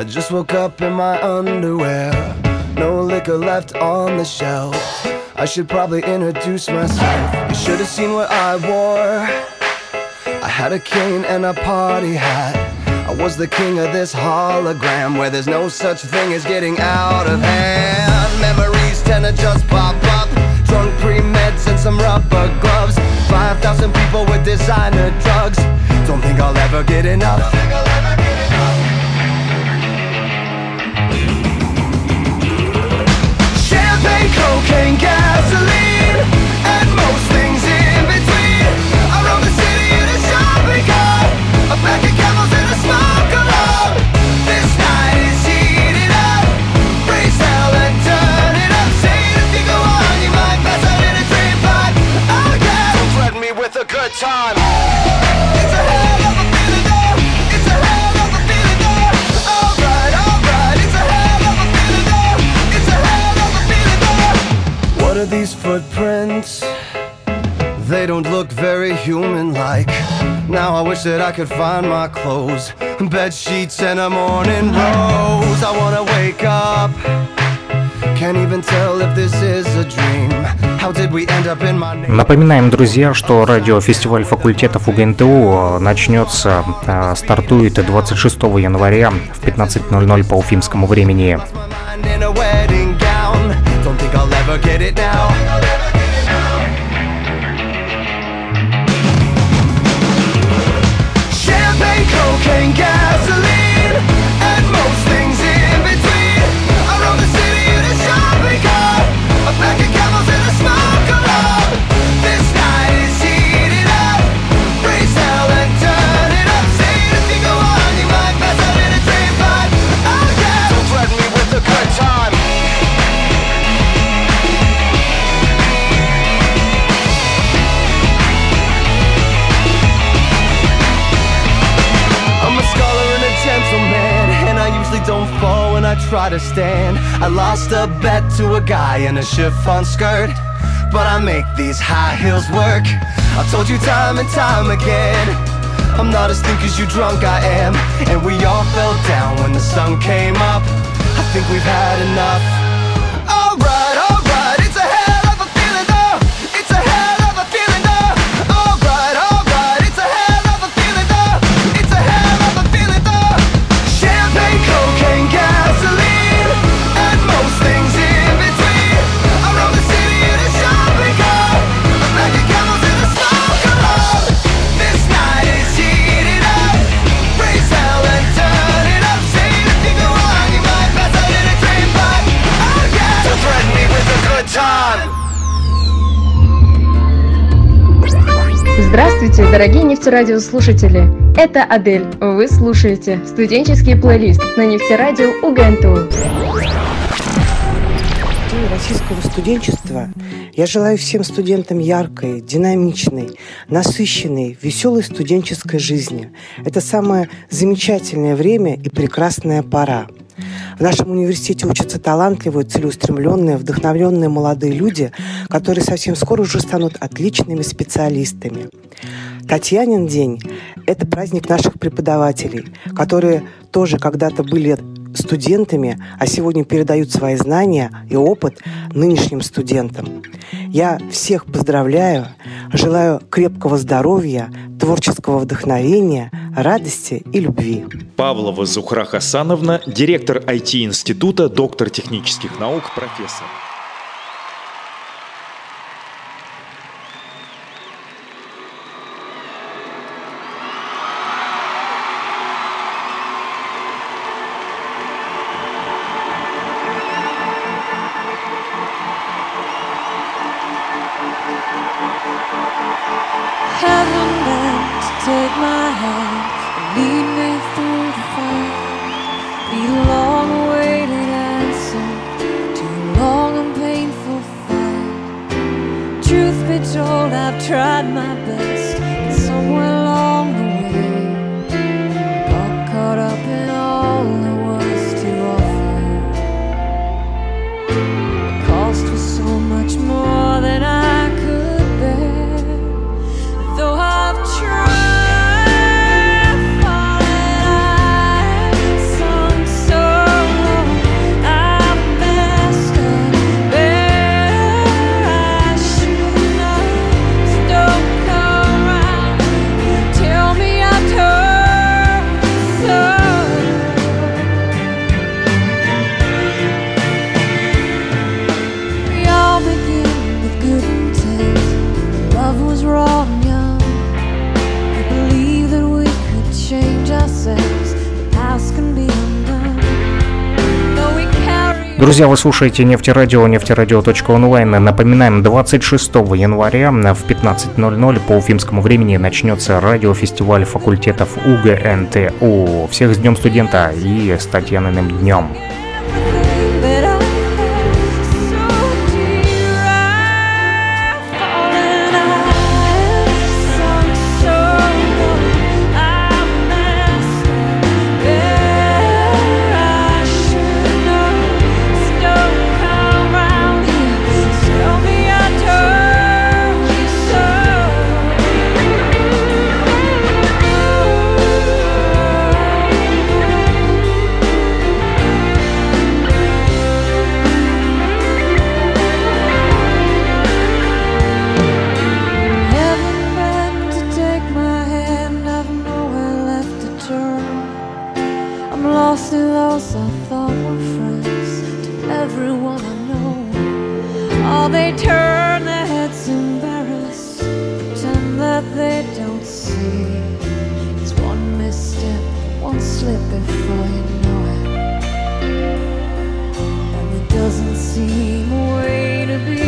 I just woke up in my underwear, no liquor left on the shelf. I should probably introduce myself. You should have seen what I wore. I had a cane and a party hat. I was the king of this hologram, where there's no such thing as getting out of hand. Memories tend to just pop up. Drunk pre-meds and some rubber gloves. 5,000 people with designer drugs. Don't think I'll ever get enough. Champagne, cocaine, gasoline, and most things in between. I roam the city in a shopping cart, a pack of camels and a smoke alarm. This night is heated up, raise hell and turn it up. Say it if you go on, you might pass out in a dream pipe. Oh yeah, don't threaten me with a good time. It's a hell of a feeling though, it's a hell of a feeling though. Alright, it's a hell of a feeling though, it's a hell of a feeling though. What are these footprints? They don't look very human-like. Now I wish that I could find my clothes, bed sheets and a morning rose. I wanna wake up, can't even tell if this is a dream. How did we end up in my name? Напоминаем, друзья, что радиофестиваль факультетов УГНТУ стартует 26 января в 15:00 по уфимскому времени. Cocaine, gasoline, and most things in between. I roam the city in a shopping cart, a pack of camels and a smoke alarm. This night is heated up, raise hell and turn it up. Say it if you go on, you might pass out in a dream, but oh yeah, don't threaten me with a good time. Don't fall when I try to stand. I lost a bet to a guy in a chiffon skirt, but I make these high heels work. I've told you time and time again, I'm not as thick as you drunk I am. And we all fell down when the sun came up. I think we've had enough. Здравствуйте, дорогие нефтерадиослушатели! Это Адель. Вы слушаете студенческий плейлист на нефтерадио УГНТУ. В день российского студенчества я желаю всем студентам яркой, динамичной, насыщенной, веселой студенческой жизни. Это самое замечательное время и прекрасная пора. В нашем университете учатся талантливые, целеустремленные, вдохновленные молодые люди, которые совсем скоро уже станут отличными специалистами. Татьянин день – это праздник наших преподавателей, которые тоже когда-то были студентами, а сегодня передают свои знания и опыт нынешним студентам. Я всех поздравляю, желаю крепкого здоровья, творческого вдохновения, радости и любви. Павлова Зухра Хасановна, директор IT-института, доктор технических наук, профессор. Друзья, вы слушаете Нефтерадио, нефтерадио.онлайн. Напоминаем, 26 января в 15:00 по уфимскому времени начнется радиофестиваль факультетов УГНТУ. Всех с Днем студента и с Татьяниным днем. lost in those I thought were friends to everyone I know. All they turn their heads embarrassed, pretend that they don't see. It's one misstep, one slip before you know it, and it doesn't seem a way to be.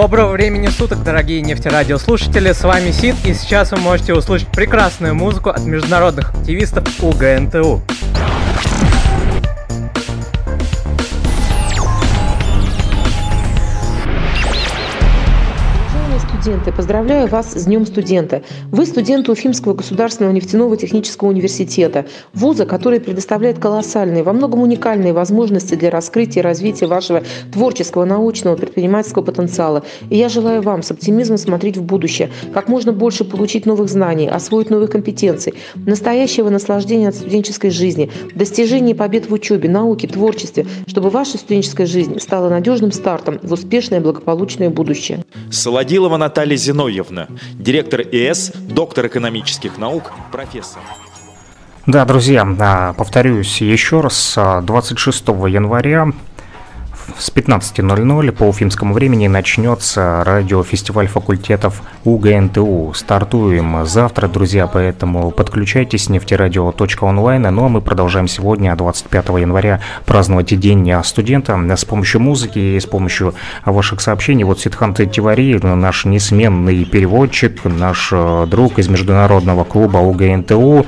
Доброго времени суток, дорогие нефтерадиослушатели, с вами Сид, и сейчас вы можете услышать прекрасную музыку от международных активистов УГНТУ. Студенты, поздравляю вас с Днем студента. Вы студенты Уфимского государственного нефтяного технического университета, вуза, который предоставляет колоссальные, во многом уникальные возможности для раскрытия и развития вашего творческого, научного, предпринимательского потенциала. И я желаю вам с оптимизмом смотреть в будущее, как можно больше получить новых знаний, освоить новые компетенции, настоящего наслаждения от студенческой жизни, достижения побед в учебе, науке, творчестве, чтобы ваша студенческая жизнь стала надежным стартом в успешное и благополучное будущее. Солодилова Наталья Зиновьевна, директор ИС, доктор экономических наук, профессор. Да, друзья, повторюсь еще раз, 26 января с 15:00 по уфимскому времени начнется радиофестиваль факультетов УГНТУ. Стартуем завтра, друзья, поэтому подключайтесь, нефтерадио.онлайн. Ну а мы продолжаем сегодня, 25 января, праздновать День студента с помощью музыки и с помощью ваших сообщений. Вот Сидхант Тивари, наш несменный переводчик, наш друг из международного клуба УГНТУ,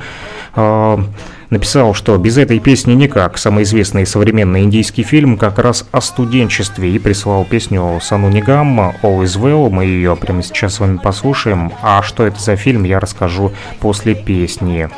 написал, что без этой песни никак. Самый известный современный индийский фильм как раз о студенчестве. И прислал песню Сону Нигам «Always Well». Мы ее прямо сейчас с вами послушаем. А что это за фильм, я расскажу после песни.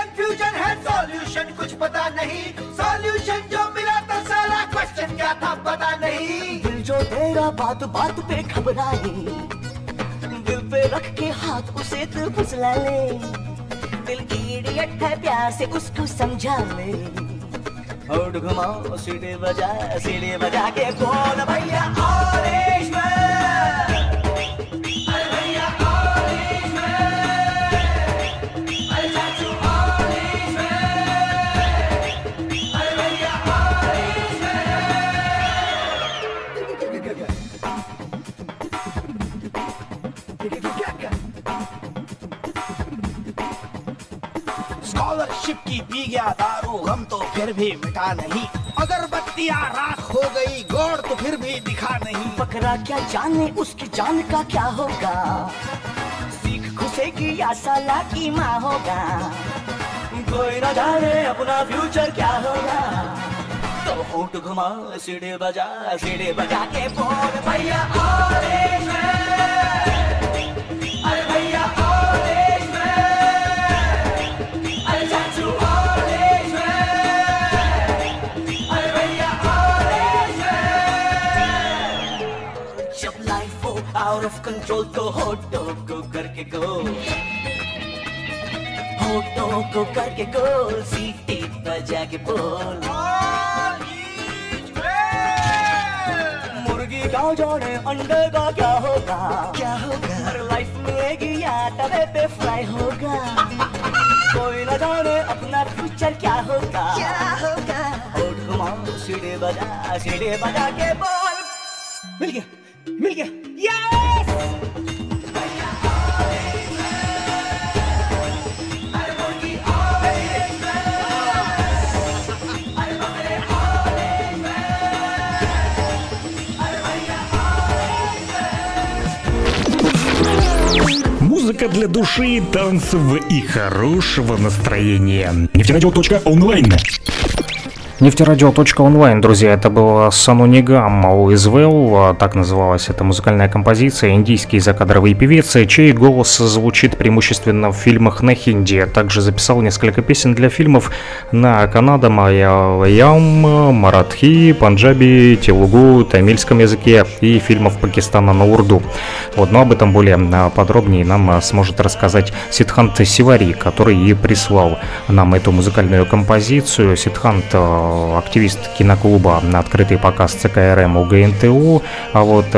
Confusion है solution कुछ पता नहीं, solution जो मिला था सारा question क्या था पता नहीं. दिल जो तेरा बात बात पे घबराए, दिल पे रख के हाथ उसे तू फुसला ले, दिल idiot है प्यार से उसको समझा ले. और घुमाओ सीढ़ी बजा के बोल भैया ऑरेंज में. पी गया दारू हम तो फिर भी मिटा नहीं, अगरबत्तियाँ राख हो गई गौर तो फिर भी दिखा नहीं. पकड़ा क्या जाने उसकी जान का क्या होगा, सीख खुसेगी या साला की माँ होगा. कोई ना जाने अपना फ्यूचर क्या होगा, तो होंठ घुमा सीढ़ी बजा के बोल भैया ऑरेंज में. अरे भैया out of control to hot dog go karke go hot dog go karke go सीटी बजा के बोल मुर्गी गाँव जाने अंडे का क्या होगा क्या होगा हर लाइफ मिलेगी या तवे पे फ्राई होगा कोई न जाने अपना फ्यूचर क्या होगा उठ घुमाओ सीढ़े बजा के बोल मिल गया मिल गया yes Музыка для души, танцев и хорошего настроения. Нефтерадио.онлайн. Нефтерадио.онлайн, друзья, это был Сону Нигам Always Well, так называлась эта музыкальная композиция, индийский закадровый певец, чей голос звучит преимущественно в фильмах на хинди. Также записал несколько песен для фильмов на канадом, Малаям, маратхи, панджаби, телугу, тамильском языке и фильмов Пакистана на урду. Вот, но об этом более подробнее нам сможет рассказать Сидхант Тивари, который и прислал нам эту музыкальную композицию. Сидхант активист киноклуба на открытый показ ЦКРМ УГНТУ, а вот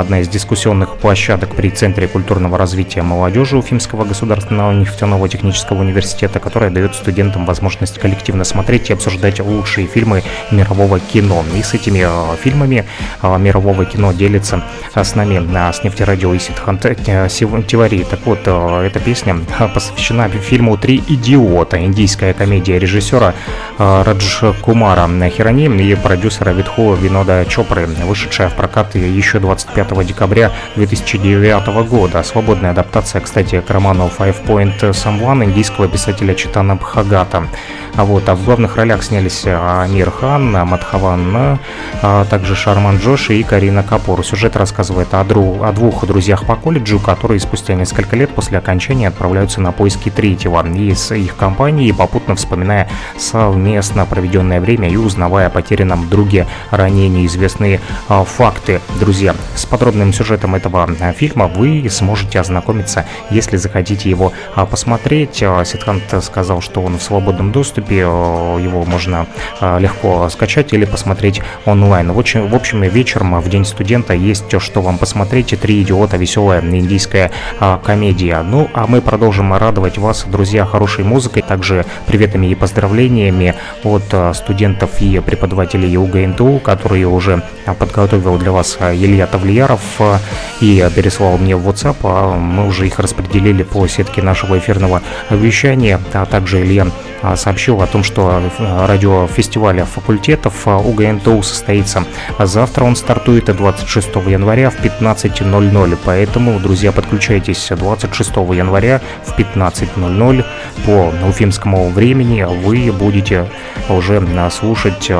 одна из дискуссионных площадок при Центре культурного развития молодежи Уфимского государственного нефтяного технического университета, которая дает студентам возможность коллективно смотреть и обсуждать лучшие фильмы мирового кино. И с этими фильмами мирового кино делится с нами, с Нефтерадио и Сидхант Тивари. Так вот, эта песня посвящена фильму «Три идиота», индийская комедия режиссера Раджи Кумара Хирани и продюсера Витху Винода Чопры, вышедшая в прокат еще 25 декабря 2009 года. Свободная адаптация, кстати, к роману Five Point Someone индийского писателя Читана Бхагата. А в главных ролях снялись Амир Хан, Мадхаван, а также Шарман Джоши и Карина Капур. Сюжет рассказывает о двух друзьях по колледжу, которые спустя несколько лет после окончания отправляются на поиски третьего из их компании, попутно вспоминая совместно проведенное время и узнавая о потерянном друге ранее неизвестные факты. Друзья, с подробным сюжетом этого фильма вы сможете ознакомиться, если захотите его посмотреть. Сидхант сказал, что он в свободном доступе, его можно легко скачать или посмотреть онлайн. В общем, вечером в День студента есть то, что вам посмотреть. «Три идиота», веселая индийская комедия. Ну, а мы продолжим радовать вас, друзья, хорошей музыкой, также приветами и поздравлениями от студентов и преподавателей УГНТУ, которые уже подготовил для вас Илья Тавлияров и переслал мне в WhatsApp. Мы уже их распределили по сетке нашего эфирного вещания. А также Илья сообщил о том, что радиофестиваль факультетов УГНТУ состоится завтра. Он стартует 26 января в 15:00. Поэтому, друзья, подключайтесь 26 января в 15:00 по уфимскому времени. Вы будете уже слушать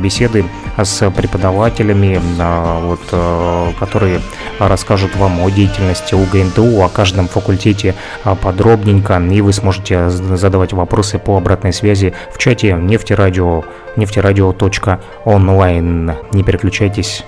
беседы с преподавателями, которые расскажут вам о деятельности УГНТУ, о каждом факультете подробненько, и вы сможете задавать вопросы по обратной связи в чате Нефтерадио, нефтерадио.онлайн. Не переключайтесь.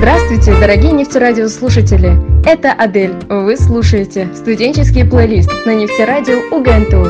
Здравствуйте, дорогие нефтерадиослушатели! Это Адель. Вы слушаете студенческий плейлист на Нефтерадио УГНТУ.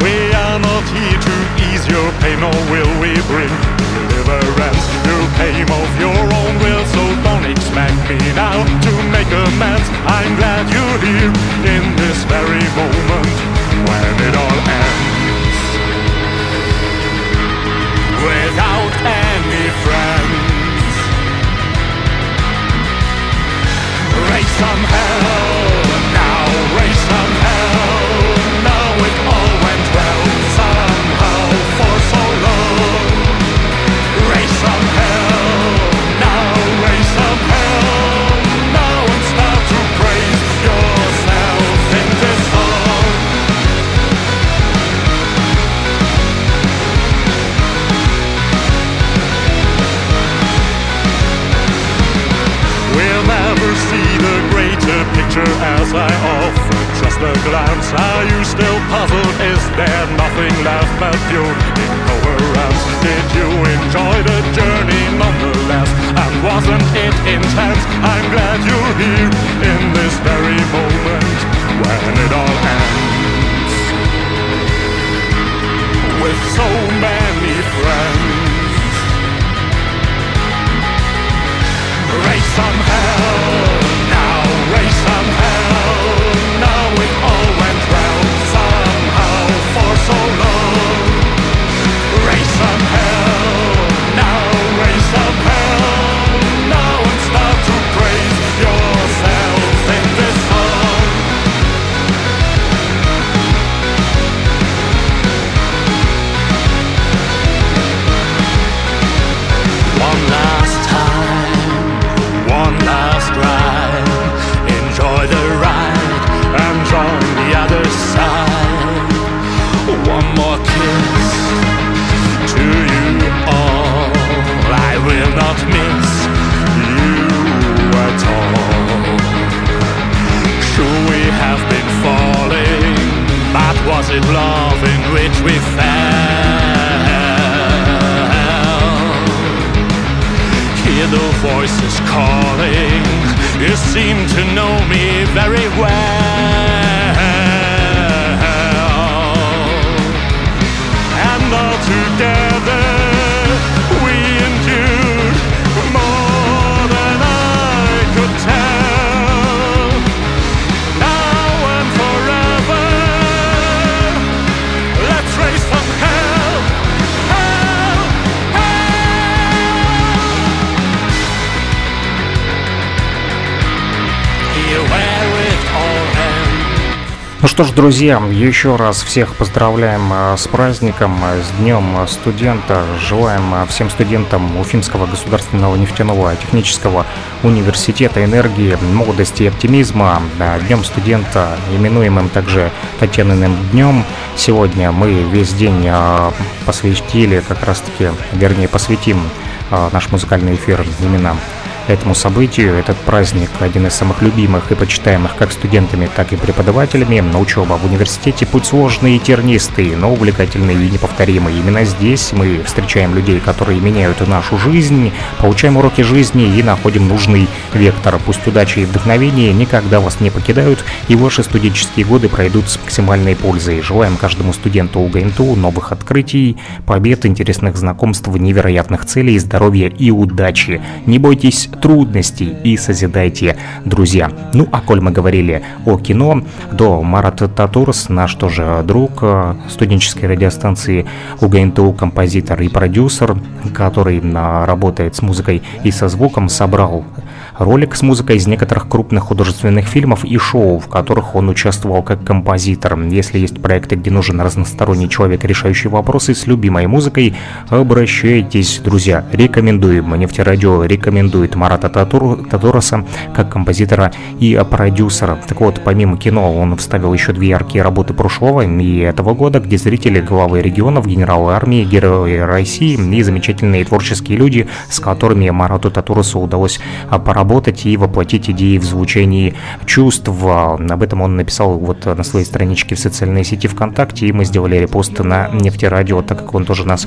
We are not here to ease your pain, nor will we bring deliverance. You came of your own will, so don't expect me now to make amends. I'm glad you're here in this very moment when it all ends. Without was I off? Just a glance. Are you still puzzled? Is there nothing left but incoherence? Did you enjoy the journey nonetheless? And wasn't it intense? I'm glad you're here in this very moment when it all ends. With so many friends. Race some hell, now race some hell, now it all went well, somehow for so long. Race some hell, now race some hell, now and start to praise yourselves in this song. One last time. One last ride, enjoy the ride and join the other side. One more kiss to you all. I will not miss you at all. Sure we have been falling, but was it love in which we fell? Hear the voices calling, you seem to know me very well. And all together we endured more than I could tell. Now and forever, let's raise some hell. Ну что ж, друзья, еще раз всех поздравляем с праздником, с Днем студента. Желаем всем студентам Уфимского государственного нефтяного технического университета энергии, молодости и оптимизма. Днем студента, именуемым также Татьяниным днем. Сегодня мы весь день посвятим наш музыкальный эфир именно этому событию. Этот праздник один из самых любимых и почитаемых как студентами, так и преподавателями. Учеба в университете — путь сложный и тернистый, но увлекательный и неповторимый. Именно здесь мы встречаем людей, которые меняют нашу жизнь, получаем уроки жизни и находим нужный вектор. Пусть удача и вдохновение никогда вас не покидают, и ваши студенческие годы пройдут с максимальной пользой. Желаем каждому студенту УГНТУ новых открытий, побед, интересных знакомств, невероятных целей, здоровья и удачи. Не бойтесь трудностей и созидайте, друзья. Ну, а коль мы говорили о кино, до Марат Татурас, наш тоже друг студенческой радиостанции УГНТУ, композитор и продюсер, который работает с музыкой и со звуком, собрал ролик с музыкой из некоторых крупных художественных фильмов и шоу, в которых он участвовал как композитор. Если есть проекты, где нужен разносторонний человек, решающий вопросы с любимой музыкой, обращайтесь, друзья. Рекомендуем. Нефтерадио рекомендует Марата Татураса как композитора и продюсера. Так вот, помимо кино, он вставил еще две яркие работы прошлого и этого года, где зрители, главы регионов, генералы армии, герои России и замечательные творческие люди, с которыми Марату Татурасу удалось поработать и воплотить идеи в звучании чувств. Об этом он написал вот на своей страничке в социальной сети ВКонтакте, и мы сделали репост на Нефтерадио, так как он тоже нас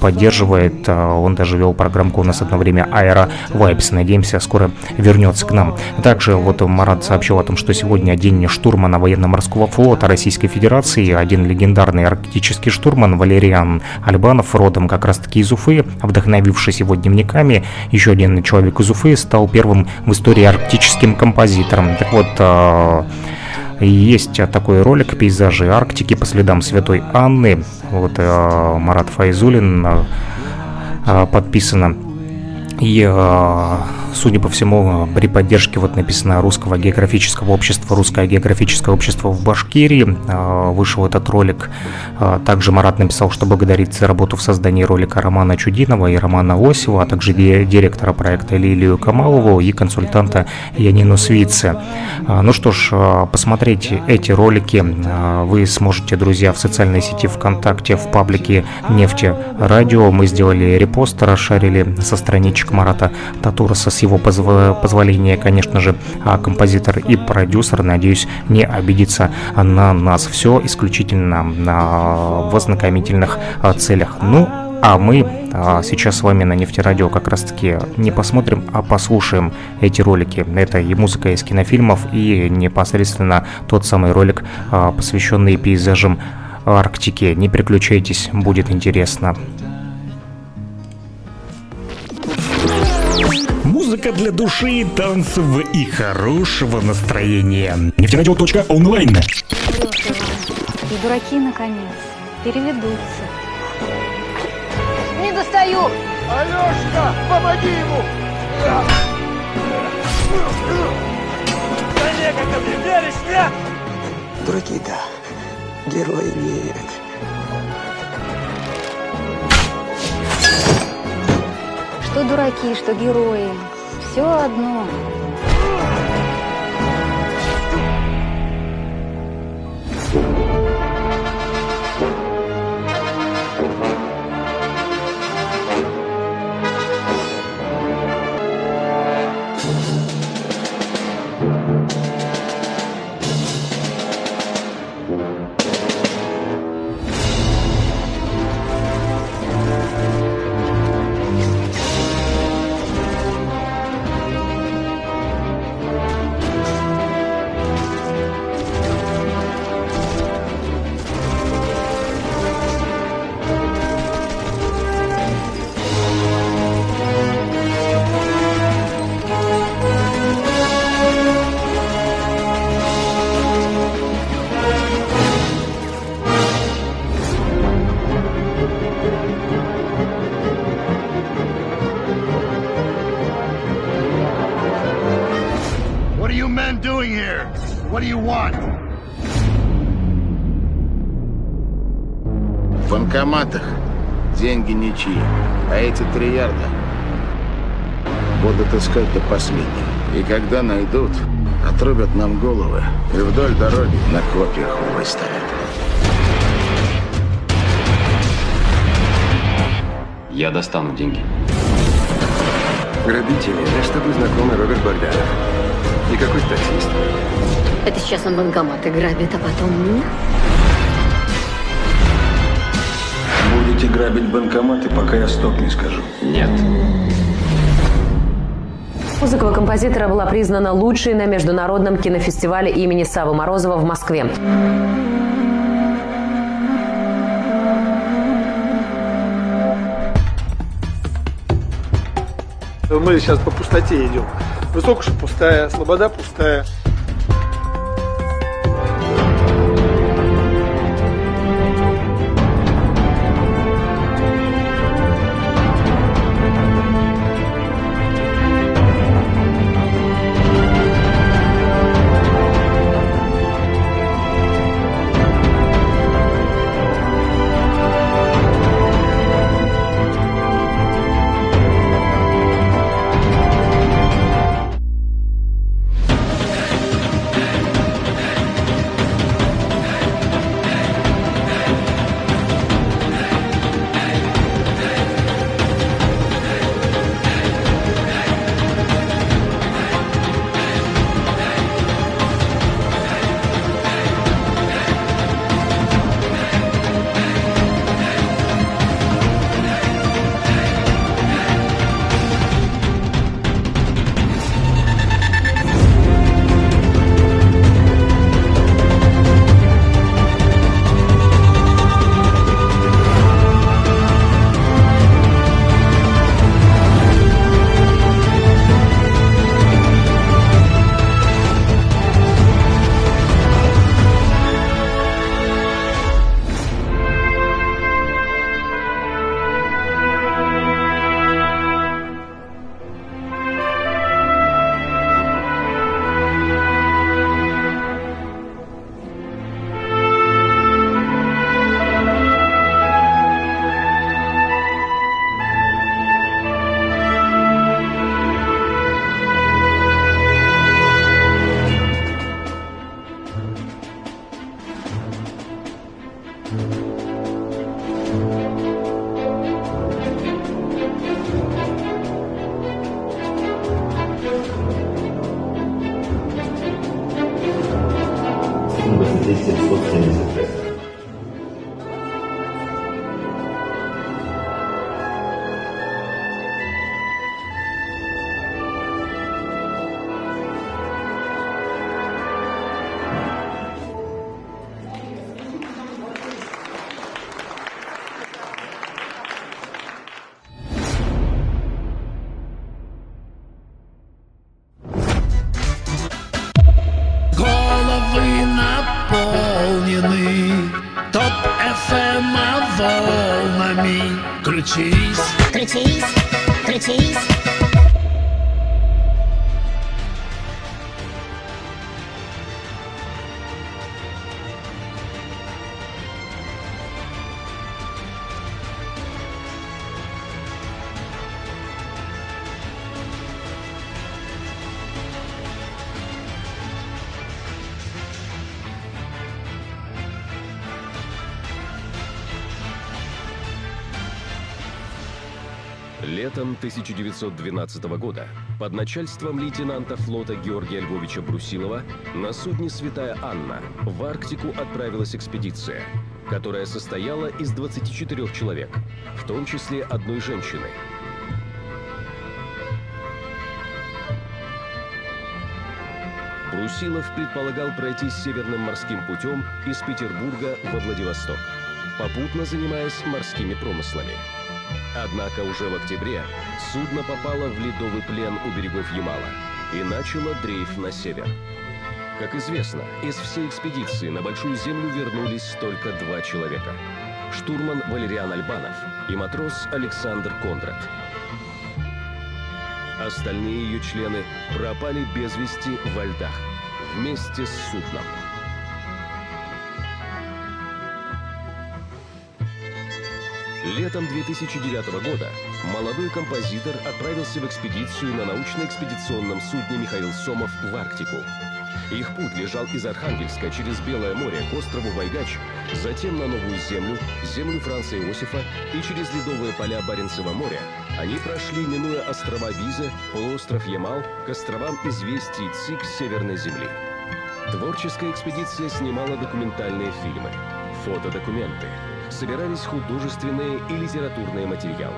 поддерживает. Он даже вел программку у нас одно время «Аэро Вайбс». Надеемся, скоро вернется к нам. Также вот Марат сообщил о том, что сегодня день штурмана военно-морского флота Российской Федерации. Один легендарный арктический штурман Валериан Альбанов, родом как раз-таки из Уфы, вдохновившись его дневниками, еще один человек из Уфы, стал первым в истории арктическим композитором. Так вот, есть такой ролик «Пейзажи Арктики. По следам Святой Анны». Вот Марат Файзулин подписано. И, судя по всему, при поддержке, вот написано, Русского географического общества, Русское географическое общество в Башкирии, вышел этот ролик. Также Марат написал, что благодарит за работу в создании ролика Романа Чудинова и Романа Лосева, а также директора проекта Лилию Камалову и консультанта Янину Свице. Ну что ж, посмотреть эти ролики вы сможете, друзья, в социальной сети ВКонтакте, в паблике «Нефтерадио». Мы сделали репост, расшарили со страничек Марата Татураса с его его позволения, конечно же, композитор и продюсер, надеюсь, не обидится на нас. Все исключительно в ознакомительных целях. Ну, а мы сейчас с вами на Нефтерадио как раз-таки не посмотрим, а послушаем эти ролики. Это и музыка из кинофильмов, и непосредственно тот самый ролик, посвященный пейзажам Арктики. Не переключайтесь, будет интересно. Музыка для души, танцев и хорошего настроения. Нефтерадио.онлайн. И дураки, наконец, переведутся. Не достаю! Алешка, помоги ему! Да некогда мне, веришь, нет? Дураки, да. Герои нет. Что дураки, что герои. Все одно. В банкоматах деньги ничьи, а эти 3 ярда будут искать до последнего. И когда найдут, отрубят нам головы и вдоль дороги на копьях выставят. Я достану деньги. Грабители, наш с тобой знакомый Роберт Богданов. И какой таксист. Это сейчас он банкоматы грабит, а потом меня. Будете грабить банкоматы, пока я стоп не скажу. Нет. Музыка композитора была признана лучшей на международном кинофестивале имени Савы Морозова в Москве. Мы сейчас по пустоте идем. Высокуша пустая, Слобода пустая. нами. Крутись, крутись, крутись. Летом 1912 года под начальством лейтенанта флота Георгия Львовича Брусилова на судне «Святая Анна» в Арктику отправилась экспедиция, которая состояла из 24 человек, в том числе одной женщины. Брусилов предполагал пройти северным морским путем из Петербурга во Владивосток, попутно занимаясь морскими промыслами. Однако уже в октябре судно попало в ледовый плен у берегов Ямала и начало дрейф на север. Как известно, из всей экспедиции на Большую Землю вернулись только 2 человека. Штурман Валериан Альбанов и матрос Александр Кондрат. Остальные ее члены пропали без вести во льдах вместе с судном. Летом 2009 года молодой композитор отправился в экспедицию на научно-экспедиционном судне «Михаил Сомов» в Арктику. Их путь лежал из Архангельска через Белое море к острову Вайгач, затем на Новую Землю, землю Франца Иосифа и через ледовые поля Баренцева моря. Они прошли, минуя острова Визы, полуостров Ямал, к островам Известий Цик Северной Земли. Творческая экспедиция снимала документальные фильмы, фотодокументы. Собирались художественные и литературные материалы.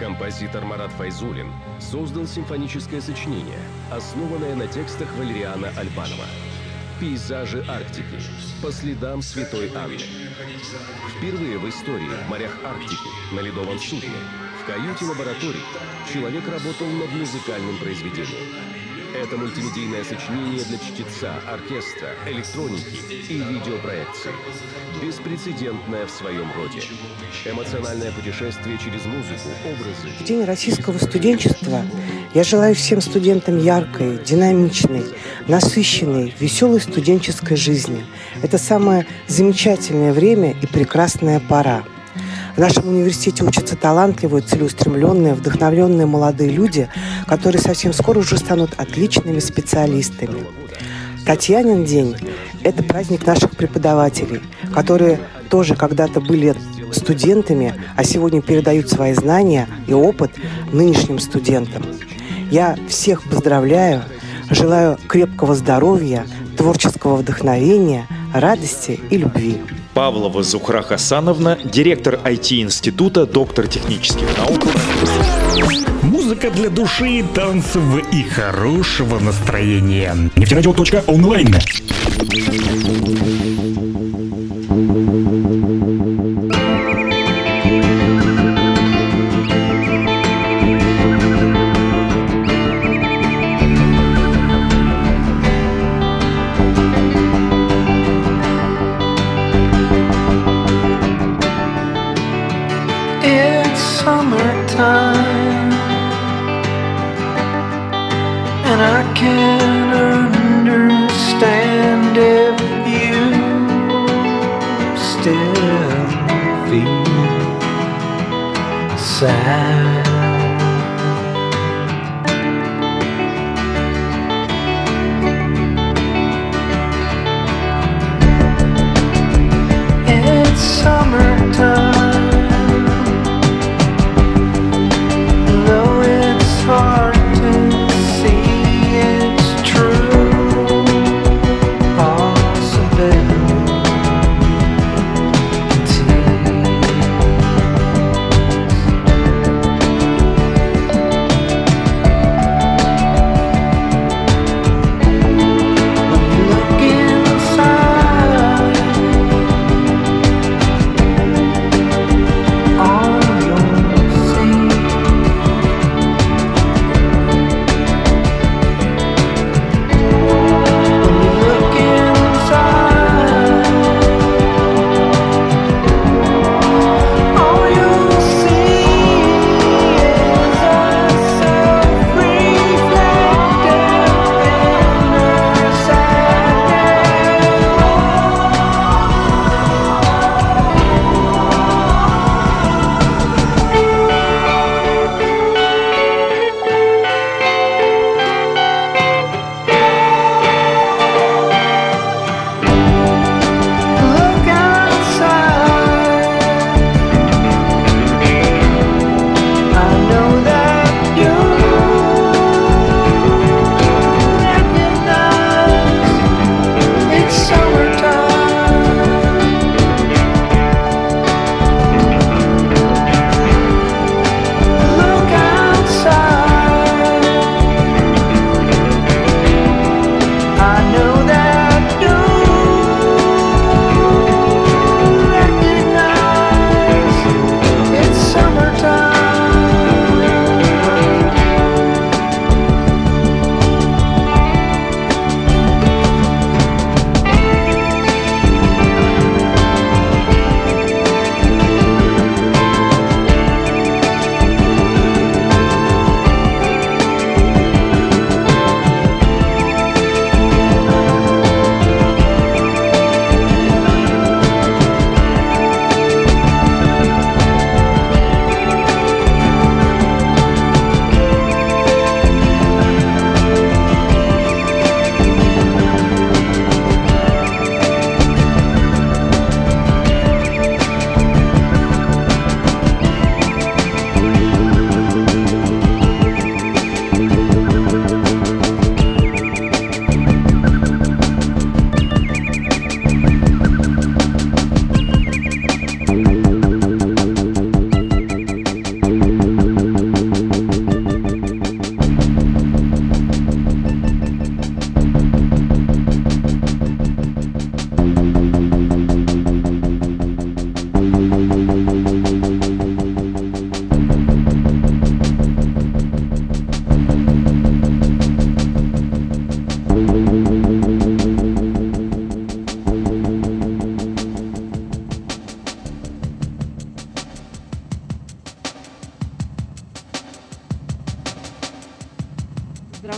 Композитор Марат Файзулин создал симфоническое сочинение, основанное на текстах Валериана Альбанова «Пейзажи Арктики. По следам Святой Анны». Впервые в истории в морях Арктики на ледовом судне в каюте лаборатории человек работал над музыкальным произведением. Это мультимедийное сочинение для чтеца, оркестра, электроники и видеопроекции. Беспрецедентное в своем роде. Эмоциональное путешествие через музыку, образы. В День российского студенчества я желаю всем студентам яркой, динамичной, насыщенной, веселой студенческой жизни. Это самое замечательное время и прекрасная пора. В нашем университете учатся талантливые, целеустремленные, вдохновленные молодые люди, которые совсем скоро уже станут отличными специалистами. Татьянин день – это праздник наших преподавателей, которые тоже когда-то были студентами, а сегодня передают свои знания и опыт нынешним студентам. Я всех поздравляю, желаю крепкого здоровья, творческого вдохновения, радости и любви. Павлова Зухра Хасановна, директор IT-института, доктор технических наук. Музыка для души, танцев и хорошего настроения. Нефтерадио.онлайн.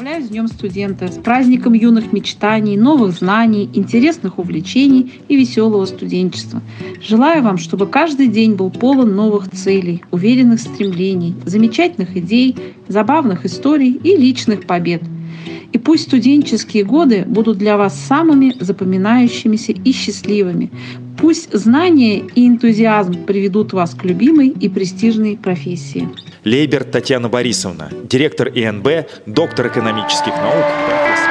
Поздравляю с Днем студента, с праздником юных мечтаний, новых знаний, интересных увлечений и веселого студенчества. Желаю вам, чтобы каждый день был полон новых целей, уверенных стремлений, замечательных идей, забавных историй и личных побед. И пусть студенческие годы будут для вас самыми запоминающимися и счастливыми. Пусть знания и энтузиазм приведут вас к любимой и престижной профессии. Лейбер Татьяна Борисовна, директор ИНБ, доктор экономических наук, профессор.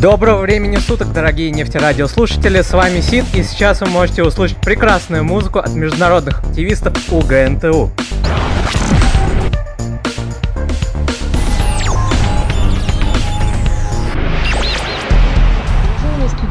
Доброго времени суток, дорогие нефтерадиослушатели, с вами Сид, и сейчас вы можете услышать прекрасную музыку от международных активистов УГНТУ.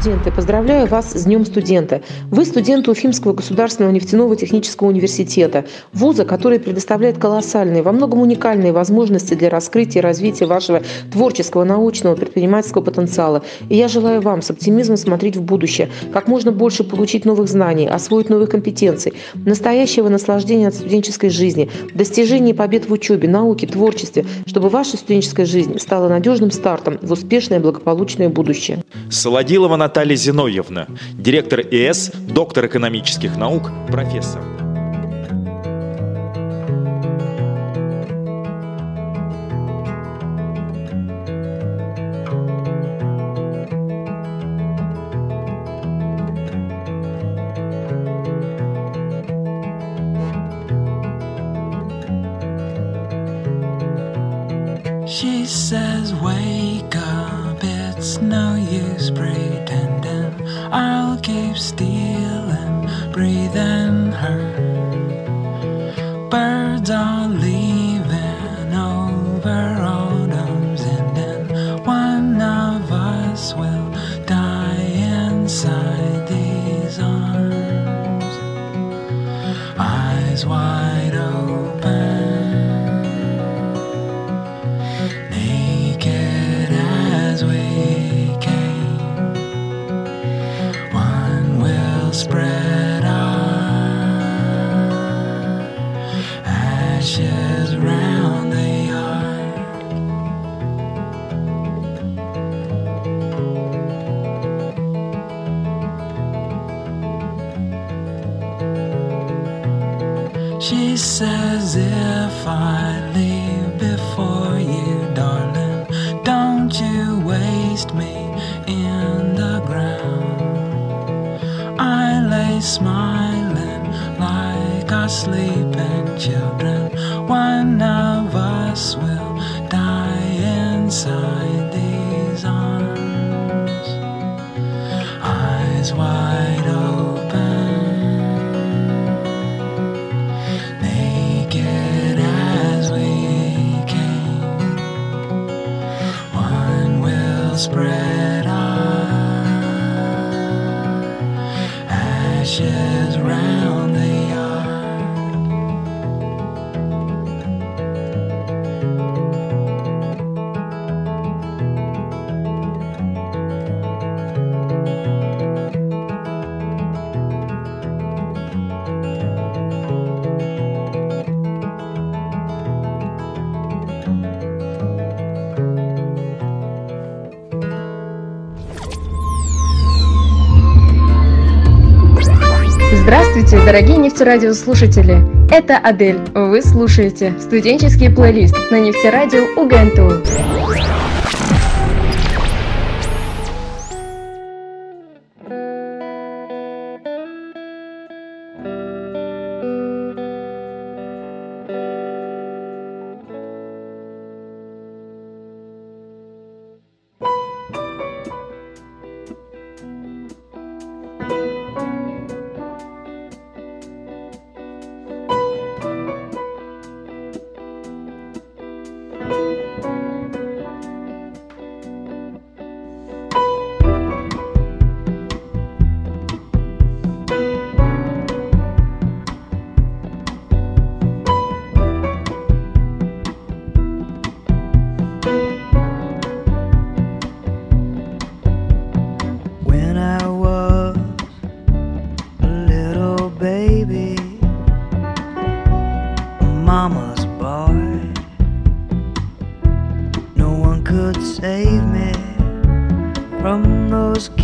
Студенты, поздравляю вас с Днем студента. Вы студенты Уфимского государственного нефтяного технического университета, вуза, который предоставляет колоссальные, во многом уникальные возможности для раскрытия и развития вашего творческого, научного, предпринимательского потенциала. И я желаю вам с оптимизмом смотреть в будущее, как можно больше получить новых знаний, освоить новых компетенций, настоящего наслаждения от студенческой жизни, достижений и побед в учебе, науке, творчестве, чтобы ваша студенческая жизнь стала надежным стартом в успешное и благополучное будущее. Солодилова Наталья Зиновьевна, директор ИЭС, доктор экономических наук, профессор. She says, wake up, it's no use pretending, I'll keep stealing, breathing her. Birds are leaving over autumn's ending, one of us will die inside these arms, eyes wide open. Spread our ashes round the yard. She says, if I leave before you, darling, don't you waste me in the ground. I lay smiling like our sleeping children. One of us will die inside these arms, eyes wide open, naked as we came. One will spread ashes round the Здравствуйте, дорогие нефтерадиослушатели! Это Адель. Вы слушаете студенческий плейлист на нефтерадио УГНТУ.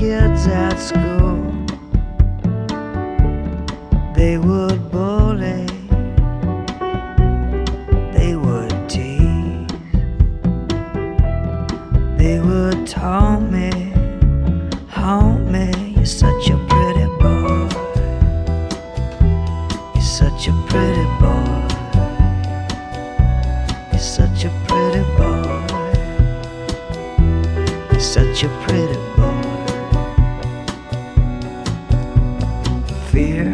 kids at school, they would bully, they would tease, they would haunt me, you're such a pretty boy, you're such a pretty boy, you're such a pretty boy, you're such a pretty boy. Fear,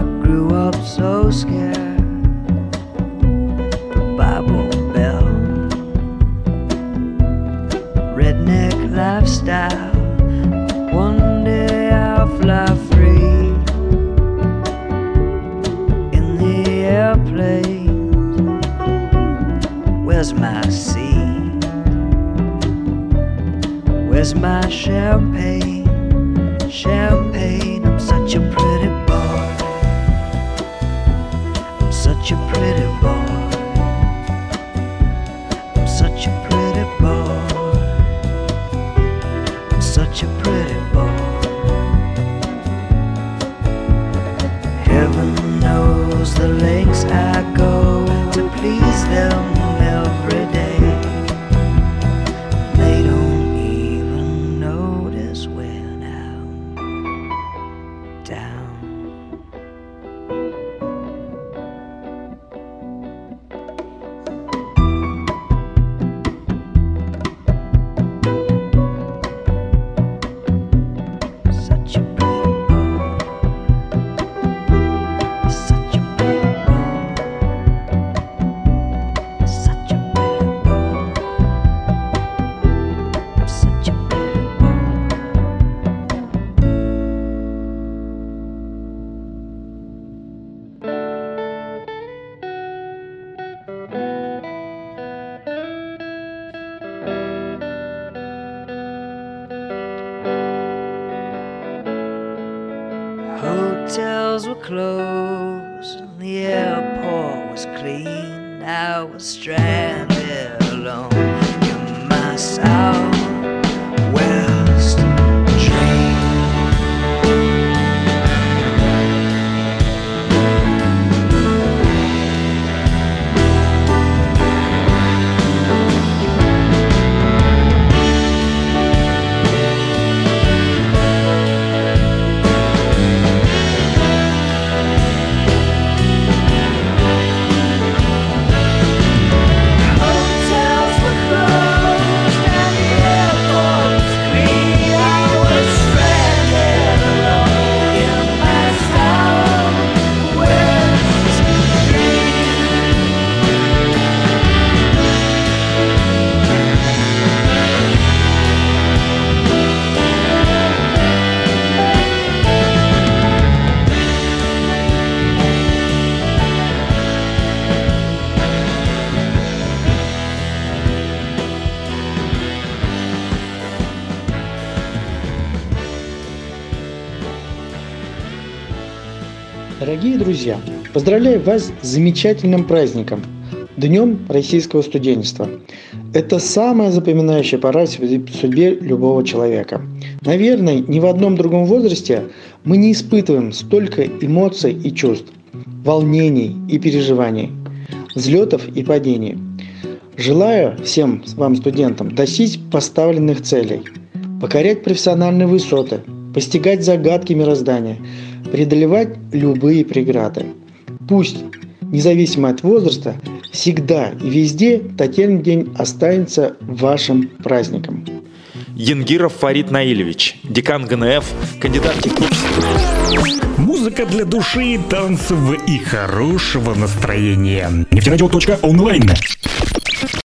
I grew up so scared, the Bible belt, redneck lifestyle, one day I'll fly free, in the airplane, where's my seat, where's my champagne, champagne, I'm such a pretty boy, I'm such a pretty boy, I'm such a pretty boy, such a pretty boy. Heaven knows the lengths I go to please them every day. They don't even notice when I'm down. Hotels were closed and the airport was clean. I was stranded alone in my Southwest dream. Hotels were closed and the airport was clean. I was stranded alone in my Southwest dream. Дорогие друзья, поздравляю вас с замечательным праздником – Днем российского студенчества. Это самая запоминающая пора в судьбе любого человека. Наверное, ни в одном другом возрасте мы не испытываем столько эмоций и чувств, волнений и переживаний, взлетов и падений. Желаю всем вам, студентам, достичь поставленных целей, покорять профессиональные высоты, постигать загадки мироздания, преодолевать любые преграды. Пусть, независимо от возраста, всегда и везде Татьянин день останется вашим праздником. Янгиров Фарид Наилевич, декан ГНФ, кандидат технических... Музыка для души, танцев и хорошего настроения. Нефтерадио.онлайн.